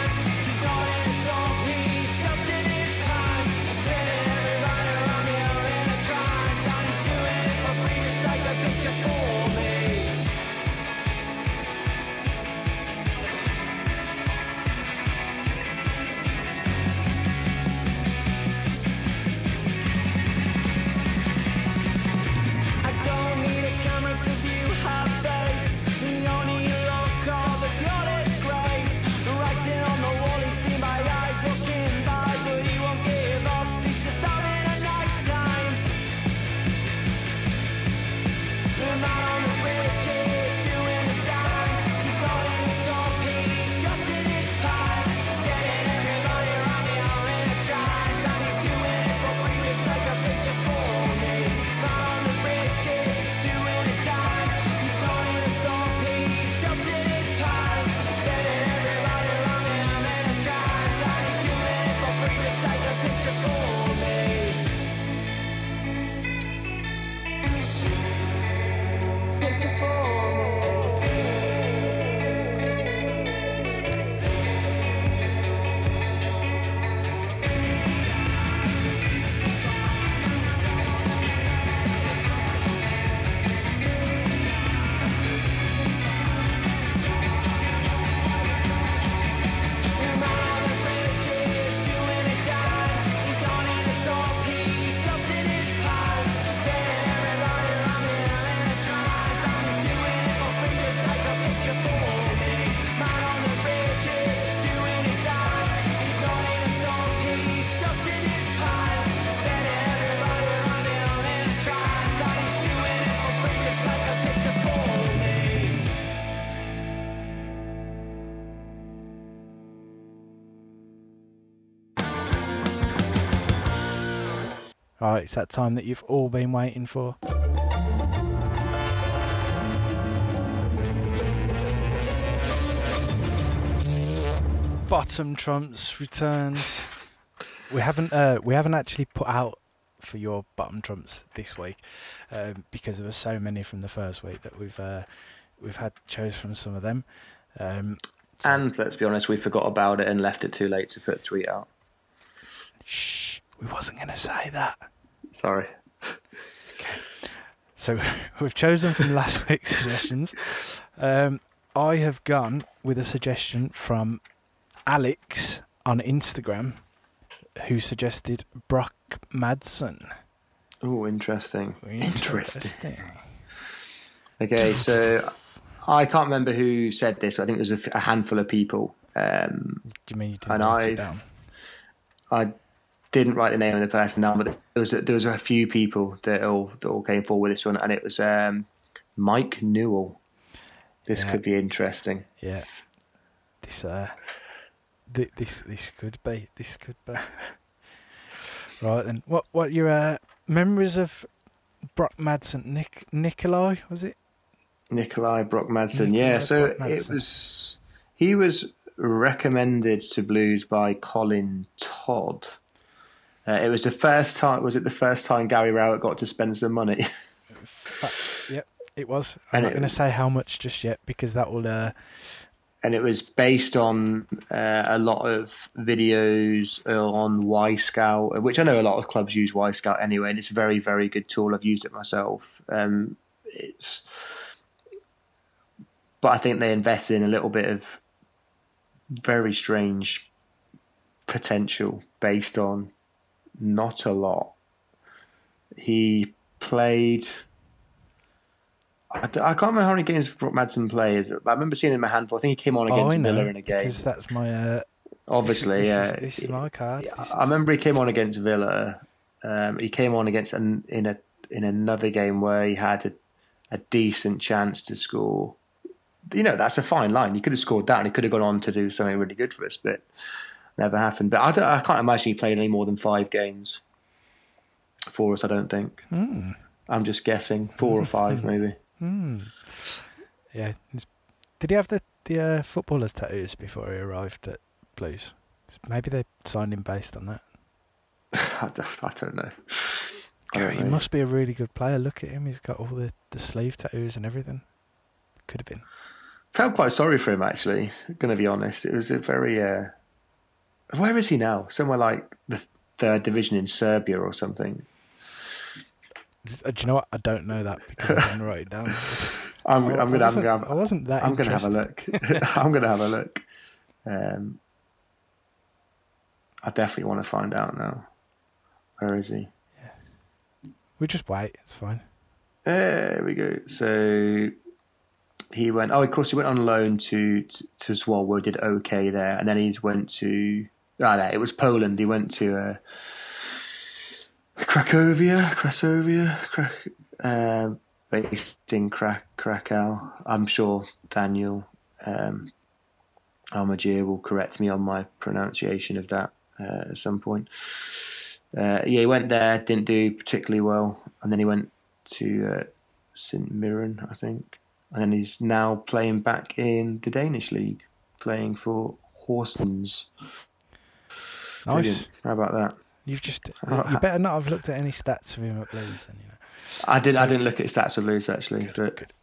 All right, it's that time that you've all been waiting for. Bottom trumps returns. We haven't uh, we haven't actually put out for your bottom trumps this week um, because there were so many from the first week that we've uh, we've had chose from some of them. Um, so and let's be honest, we forgot about it and left it too late to put a tweet out. Shh, we wasn't going to say that. Sorry. Okay. So we've chosen from last week's suggestions. Um, I have gone with a suggestion from Alex on Instagram, who suggested Brock Madsen. Oh, interesting. interesting. Interesting. Okay, so I can't remember who said this. I think there's a, f- a handful of people. Um, Do you mean you didn't write it down? I didn't write the name of the person down, but there was a, there was a few people that all that all came forward with this one, and it was um, Mike Newell. This yeah. could be interesting. Yeah. This uh, th- this this could be this could be. Right then, what what your uh, memories of Brock Madsen? Nick Nikolai was it? Nikolai Brock Madsen, Nikolai yeah. So Brock Madsen. It was he was recommended to Blues by Colin Todd. Uh, it was the first time. Was it the first time Gary Rowett got to spend some money? But, yep, it was. I'm and not going to say how much just yet because that will. Uh, And it was based on uh, a lot of videos on Y Scout, which I know a lot of clubs use Y Scout anyway, and it's a very, very good tool. I've used it myself. Um, it's, but I think they invested in a little bit of very strange potential based on not a lot. He played... I can't remember how many games Brock Madsen plays. I remember seeing him a handful. I think he came on against oh, Villa in a game. Because that's my... Uh, Obviously, yeah. This, uh, this, this is my card. This I remember is... he came on against Villa. Um, he came on against an, in a in another game where he had a, a decent chance to score. You know, that's a fine line. He could have scored that and he could have gone on to do something really good for us, but never happened. But I, don't, I can't imagine he played any more than five games for us, I don't think. Mm. I'm just guessing. Four or five, maybe. Hmm. Yeah. Did he have the the uh, footballer's tattoos before he arrived at Blues? Maybe they signed him based on that. I, don't, I don't know. Gary, he must be a really good player. Look at him. He's got all the, the sleeve tattoos and everything. Could have been. Felt quite sorry for him, actually. I'm going to be honest. It was a very... Uh, where is he now? Somewhere like the third division in Serbia or something. Do you know what? I don't know that because I didn't write it down. I'm, I, I'm gonna. I wasn't, I'm, I wasn't that. I'm gonna have a look. I'm gonna have a look. Um, I definitely want to find out now. Where is he? Yeah. We just wait. It's fine. There we go. So he went. Oh, of course, he went on loan to to, to Zwolle. Did okay there, and then he went to. Oh, no, it was Poland. He went to. Uh, Cracovia, Cracovia, Crac- uh, based in Crac- Krakow. I'm sure Daniel um, Almagier will correct me on my pronunciation of that uh, at some point. Uh, yeah, he went there, didn't do particularly well, and then he went to uh, Saint Mirren, I think, and then he's now playing back in the Danish league, playing for Horsens. Nice. Brilliant. How about that? You've just you better not have looked at any stats of him at Blues then, you know. I didn't I didn't look at stats of Blues actually. Good, good.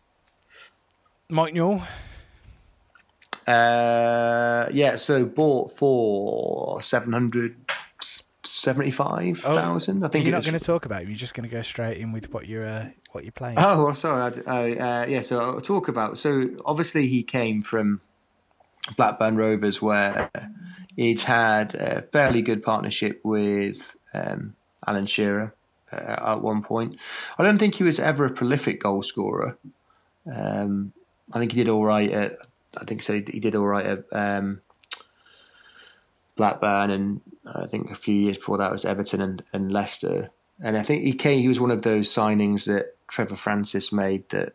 Mike Newell. Uh, yeah, so bought for seven hundred seventy five thousand. Oh, I think you're not was... going to talk about him. You're just going to go straight in with what you're uh, what you're playing. Oh, sorry. I, I, uh, yeah, so I'll talk about. So obviously he came from Blackburn Rovers, where he'd had a fairly good partnership with um, Alan Shearer uh, at one point. I don't think he was ever a prolific goal scorer. Um, I think he did all right at. I think he said he did all right at um, Blackburn, and I think a few years before that was Everton and, and Leicester. And I think he came. He was one of those signings that Trevor Francis made that.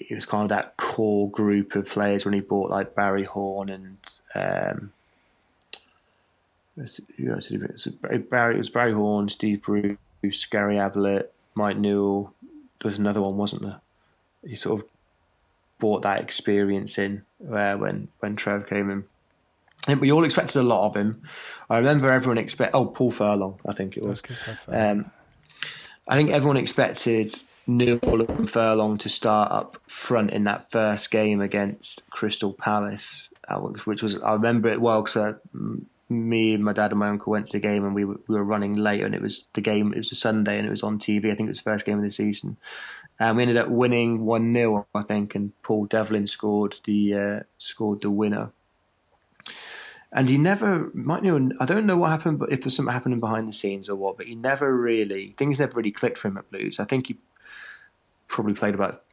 It was kind of that core group of players when he bought like Barry Horn and um, who else did he bring? It was Barry, it was Barry Horn, Steve Bruce, Gary Ablett, Mike Newell. There was another one, wasn't there? He sort of brought that experience in uh, when when Trev came in. And we all expected a lot of him. I remember everyone expect. Oh, Paul Furlong, I think it was. Um, I think everyone expected Newell and Furlong to start up front in that first game against Crystal Palace, which was, I remember it well, because me and my dad and my uncle went to the game, and we were, we were running late, and it was the game, it was a Sunday, and it was on T V. I think it was the first game of the season. And we ended up winning one nil, I think, and Paul Devlin scored the uh, scored the winner. And he never, Mike Newell, I don't know what happened, but if there's something happening behind the scenes or what, but he never really, things never really clicked for him at Blues. I think he probably played about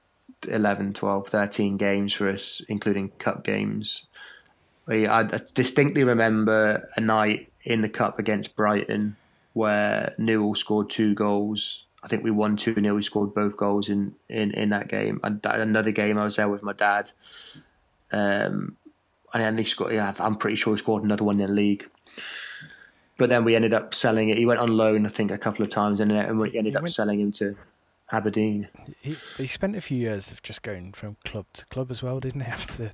eleven, twelve, thirteen games for us, including cup games. I distinctly remember a night in the cup against Brighton where Newell scored two goals. I think we won two nil. He scored both goals in, in, in that game. And that, another game, I was there with my dad. Um, and then he scored, yeah, I'm pretty sure he scored another one in the league. But then we ended up selling it. He went on loan, I think, a couple of times, and then we ended up went, selling him to Aberdeen. He, he spent a few years of just going from club to club as well, didn't he? After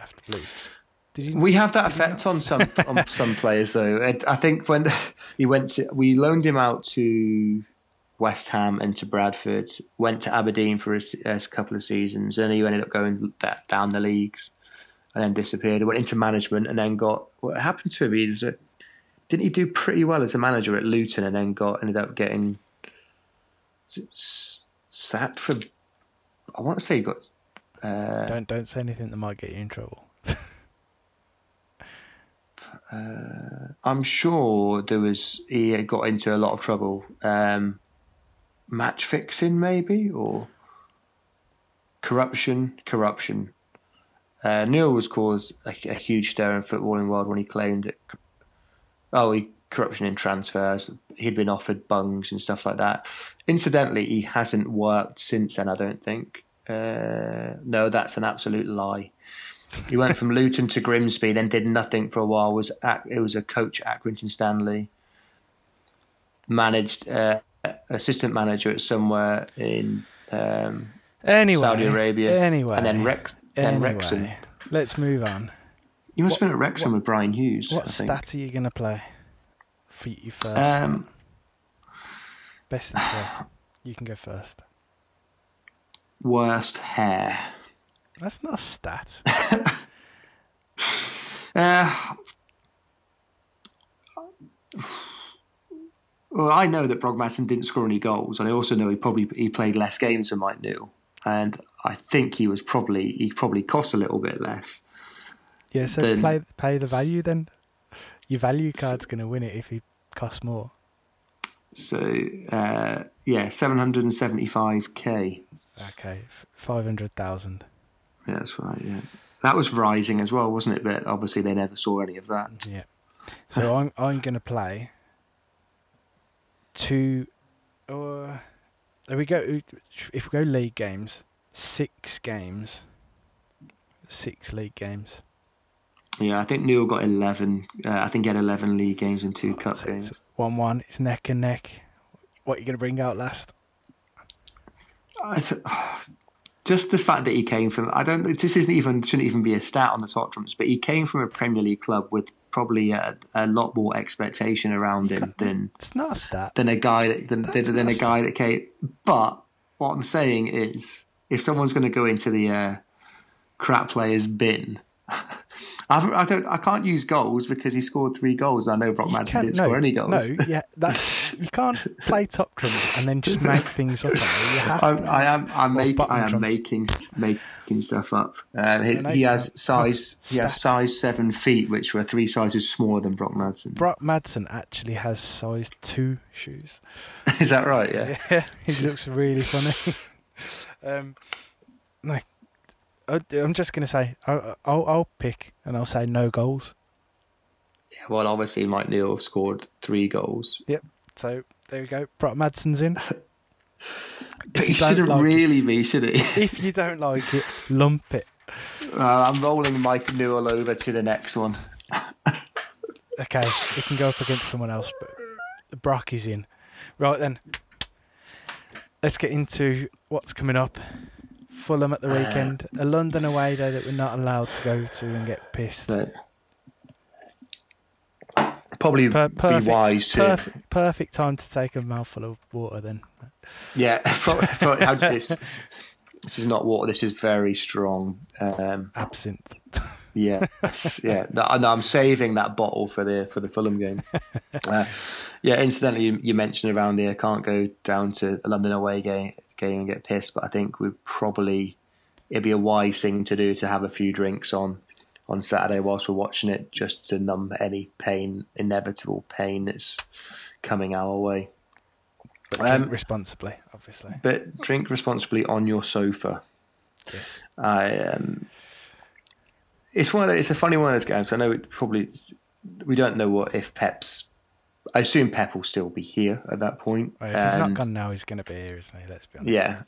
after Blues. Did you, we have that effect on some on some players, though. I, I think when he went, to, we loaned him out to West Ham and to Bradford, went to Aberdeen for a, a couple of seasons, and he ended up going that, down the leagues and then disappeared. He went into management and then got, what happened to him, he was a, didn't he do pretty well as a manager at Luton and then got ended up getting sacked for, I want to say he got... Uh, don't, don't say anything that might get you in trouble. uh, I'm sure there was, he got into a lot of trouble. Um, Match fixing, maybe, or corruption. Corruption. Uh, Newell was caused a, a huge stir in football in the world when he claimed that. Oh, he, corruption in transfers. He'd been offered bungs and stuff like that. Incidentally, he hasn't worked since then, I don't think. Uh, no, that's an absolute lie. He went from Luton to Grimsby, then did nothing for a while. Was at, it was a coach at Accrington Stanley. Managed. Uh, assistant manager at somewhere in um, anyway, Saudi Arabia. Anyway. And then, Rex, then anyway, Wrexham. Let's move on. You must what, have been at Wrexham what, with Brian Hughes. What I think. Stat are you going to play for you first? Um, Best in play. You can go first. Worst hair. That's not a stat. uh, Well, I know that Brog Madsen didn't score any goals, and I also know he probably he played less games than Mike Newell, and I think he was probably he probably cost a little bit less. Yeah, so than, play pay the value then. Your value card's going to win it if he costs more. So uh, yeah, seven hundred and seventy-five k. Okay, five hundred thousand. Yeah, that's right. Yeah, that was rising as well, wasn't it? But obviously, they never saw any of that. Yeah. So I'm I'm going to play. Two, uh, there we go. If we go league games, six games, six league games. Yeah, I think Newell got eleven. Uh, I think he had eleven league games and two oh, cup so games. one one. It's neck and neck. What are you going to bring out last? I th- just the fact that he came from. I don't. This isn't even shouldn't even be a stat on the top trumps, but he came from a Premier League club with. Probably a, a lot more expectation around him than it's not a stat. than a guy that than, than, than a guy that came. But what I'm saying is, if someone's going to go into the uh, crap players bin, I've, I don't, I can't use goals because he scored three goals. I know Brock Madsen didn't no, score any goals. No, yeah, that's, you can't play top trumps and then just make things up. I, to, I am, I'm making, I am trumps. making, making. Stuff up. Uh, he, he has size. He has size seven feet, which were three sizes smaller than Brock Madsen. Brock Madsen actually has size two shoes. Is that right? Yeah. Yeah. He looks really funny. um, no, I, I'm just gonna say I, I'll, I'll pick and I'll say no goals. Yeah. Well, obviously Mike Newell scored three goals. Yep. So there we go. Brock Madsen's in. But he shouldn't like really it, be, should he? If you don't like it, lump it. Uh, I'm rolling Mike Newell over to the next one. Okay, he can go up against someone else, but Brock is in. Right then, let's get into what's coming up. Fulham at the weekend, uh, a London away day that we're not allowed to go to and get pissed. But probably per- perfect, be wise to perfect, perfect time to take a mouthful of water then. Yeah, for, for, this, this is not water. This is very strong um, absinthe. Yeah, yeah. No, I'm saving that bottle for the for the Fulham game. Uh, yeah, incidentally, you, you mentioned around here can't go down to a London away game game and get pissed, but I think we'd probably it'd be a wise thing to do to have a few drinks on on Saturday whilst we're watching it, just to numb any pain, inevitable pain that's coming our way. But drink um, responsibly, obviously. But drink responsibly on your sofa. Yes. I. Um, It's one of those, it's a funny one of those games. I know it probably we don't know what if Pep's. I assume Pep will still be here at that point. Well, if and, he's not gone now, he's going to be here, isn't he? Let's be honest. Yeah,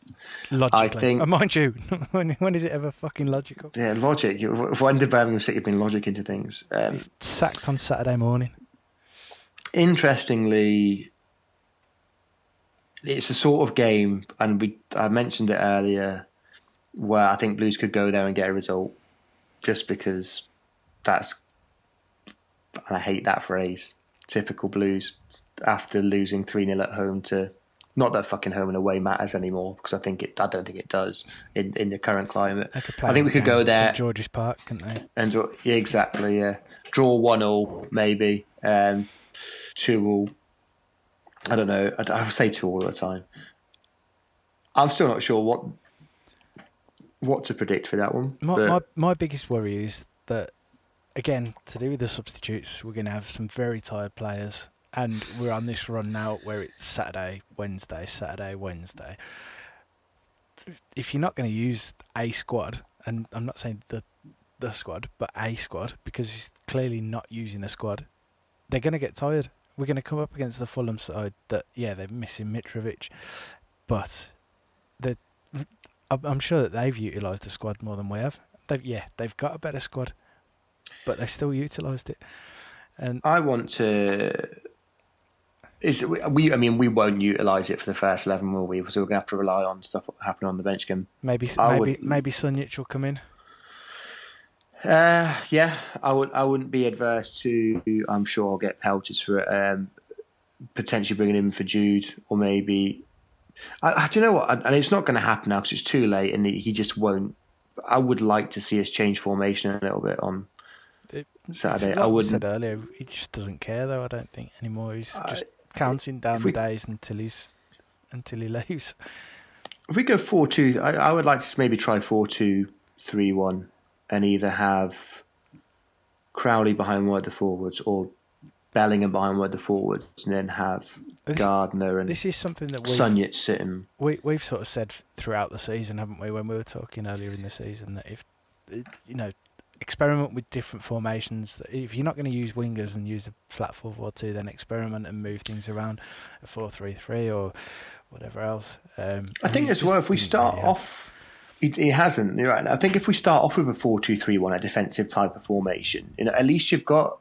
logically. I think, oh, mind you, when, when is it ever fucking logical? Yeah, logic. When did Birmingham City bring logic into things? Um, he's sacked on Saturday morning. Interestingly, it's a sort of game, and we I mentioned it earlier, where I think Blues could go there and get a result. Just because that's, and I hate that phrase, typical Blues after losing three nil at home to, not that fucking home and away matters anymore, because I think it, I don't think it does in, in the current climate. I think we could go there. Saint George's Park, couldn't they? And, yeah, exactly, yeah. Draw one all, maybe. Um, two all. I don't know. I, I say two all all the time. I'm still not sure what... what to predict for that one. My, my my biggest worry is that, again, to do with the substitutes, we're going to have some very tired players, and we're on this run now where it's Saturday, Wednesday, Saturday, Wednesday. If you're not going to use a squad, and I'm not saying the the squad, but a squad, because he's clearly not using a squad, they're going to get tired. We're going to come up against the Fulham side that, yeah, they're missing Mitrovic, but they're... I'm sure that they've utilised the squad more than we have. They've, yeah, they've got a better squad, but they've still utilised it. And I want to. Is we? I mean, we won't utilise it for the first eleven, will we? So we're going to have to rely on stuff happening on the bench game. Maybe, I maybe, would, maybe Sonic will come in. Uh, yeah, I would. I wouldn't be adverse to. I'm sure I'll get pelters for it. Um, potentially bringing in for Jude, or maybe. I, I, do you know what? And it's not going to happen now because it's too late, and he just won't. I would like to see us change formation a little bit on it, Saturday. Like I wouldn't. Said earlier, he just doesn't care, though. I don't think anymore. He's I, just counting down the we, days until he's until he leaves. If we go four two, I, I would like to maybe try four two three one, and either have Crowley behind one of the forwards or Bellingham behind one of the forwards, and then have. This, Gardner and this is something that Sunyet sitting. We we've sort of said throughout the season, haven't we? When we were talking earlier in the season, that if you know, experiment with different formations. That if you're not going to use wingers and use a flat four four two, then experiment and move things around, a four three three or whatever else. Um, I think as well, if we start really off, it, it hasn't. You're right. I think if we start off with a four two three one, a defensive type of formation, you know, at least you've got.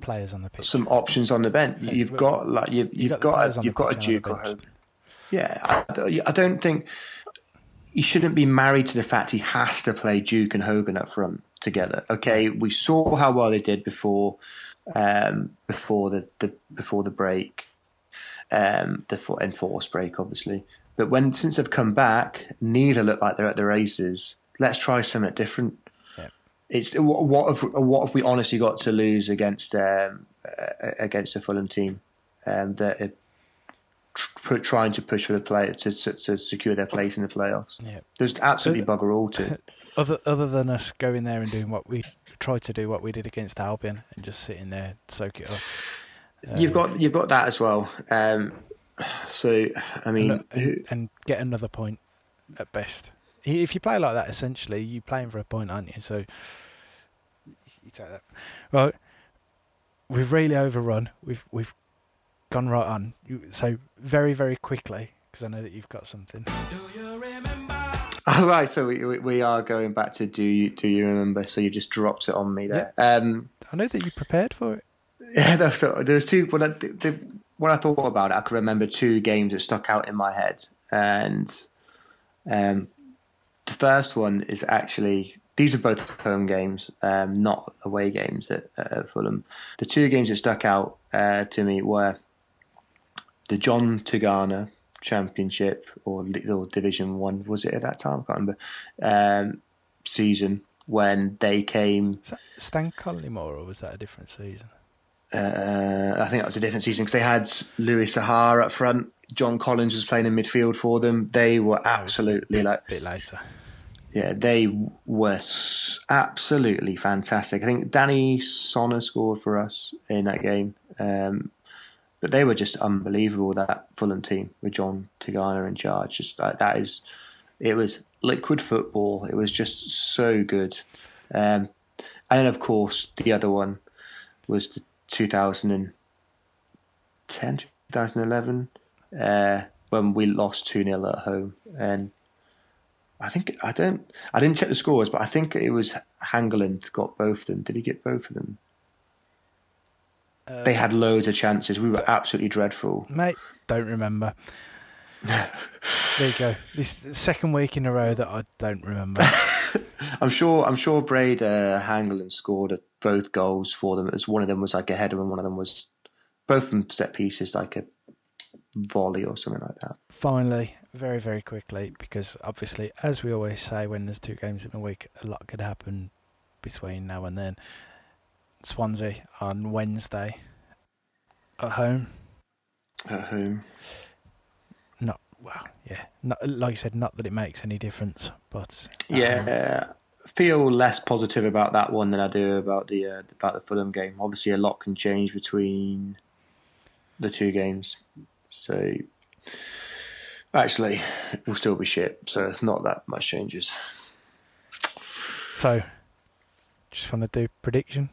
Players on the pitch, some options on the bench. Yeah, you've got like you've you've, you've got, got a, you've got a Duke or Hope. Yeah, I, I don't think you shouldn't be married to the fact he has to play Duke and Hogan up front together. Okay, we saw how well they did before um, before the, the before the break, um, the enforced break, obviously. But when since they've come back, neither look like they're at the races. Let's try something different. It's what have what have we honestly got to lose against um, uh, against the Fulham team um, that are tr- trying to push for the play to, to to secure their place in the playoffs? Yeah. There's absolutely so, bugger all to it. Other other than us going there and doing what we tried to do, what we did against Albion, and just sitting there soak it up. Um, you've got you've got that as well. Um, so I mean, and, and, and get another point at best. If you play like that, essentially, you're playing for a point, aren't you? So you take that. Well, we've really overrun. We've we've gone right on. So very very quickly, because I know that you've got something. Do you remember? All right, so we we are going back to do you do you remember? So you just dropped it on me there. Yeah. Um, I know that you prepared for it. Yeah, no, so there was two. Well, the, the, when I thought about it, I could remember two games that stuck out in my head. And um, the first one is actually, these are both home games, um, not away games at, at Fulham. The two games that stuck out uh, to me were the John Tigana Championship or, or Division One, was it at that time? I can't remember. Um, season when they came. Was that Stan Collymore, or was that a different season? Uh, I think that was a different season because they had Louis Sahar up front. John Collins was playing in midfield for them. They were absolutely like a bit later. Yeah, they were absolutely fantastic. I think Danny Sonner scored for us in that game. Um, but they were just unbelievable, that Fulham team with John Tigana in charge. Just like that is, it was liquid football. It was just so good. Um, and of course, the other one was the two thousand ten, two thousand eleven, uh, when we lost two nil at home. And I think I don't. I didn't check the scores, but I think it was Hangeland got both of them. Did he get both of them? Uh, they had loads of chances. We were absolutely dreadful, mate. Don't remember. There you go. This is the second week in a row that I don't remember. I'm sure. I'm sure Braid uh, Hangeland scored both goals for them. As one of them was like a header, and one of them was both from set pieces, like a volley or something like that. Finally. Very, very quickly, because obviously, as we always say, when there's two games in a week, a lot could happen between now and then. Swansea on Wednesday at home. At home. Not well, yeah. Not, like you said, not that it makes any difference, but yeah, home. Feel less positive about that one than I do about the uh, about the Fulham game. Obviously, a lot can change between the two games, so. Actually, it will still be shit, so it's not that much changes. So, just want to do prediction.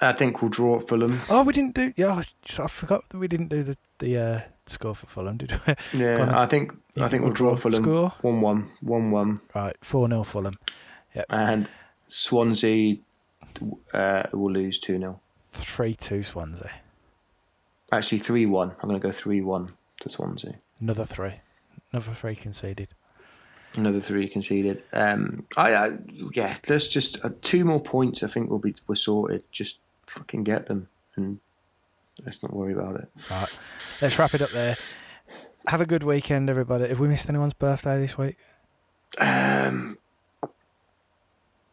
I think we'll draw at Fulham. Oh, we didn't do. Yeah, I forgot that we didn't do the the uh, score for Fulham, did we? Yeah, on, I think I think we'll, we'll draw, draw Fulham. Score one one, one one. Right, four nil Fulham. Yep. And Swansea uh, will lose two nil. three two Swansea. Actually, three one. I'm going to go three one to Swansea. Another three, another three conceded. Another three conceded. Um, I, I yeah. There's just uh, two more points. I think we'll be we're sorted. Just fucking get them, and let's not worry about it. Right, let's wrap it up there. Have a good weekend, everybody. Have we missed anyone's birthday this week? Um,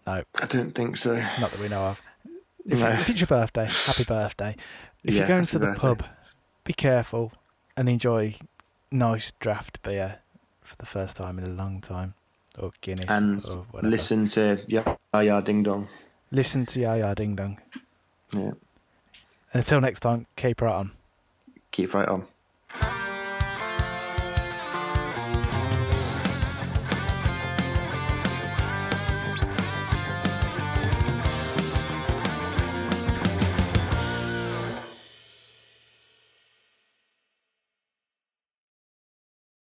no, I don't think so. Not that we know of. If, no. If it's your birthday, happy birthday. If yeah, you're going to the birthday. Pub, be careful and enjoy. Nice draft beer for the first time in a long time, or Guinness, and or whatever. Listen to Ya Ya Ding Dong. Listen to Ya Ya Ding Dong. Yeah. Until next time, keep right on. Keep right on.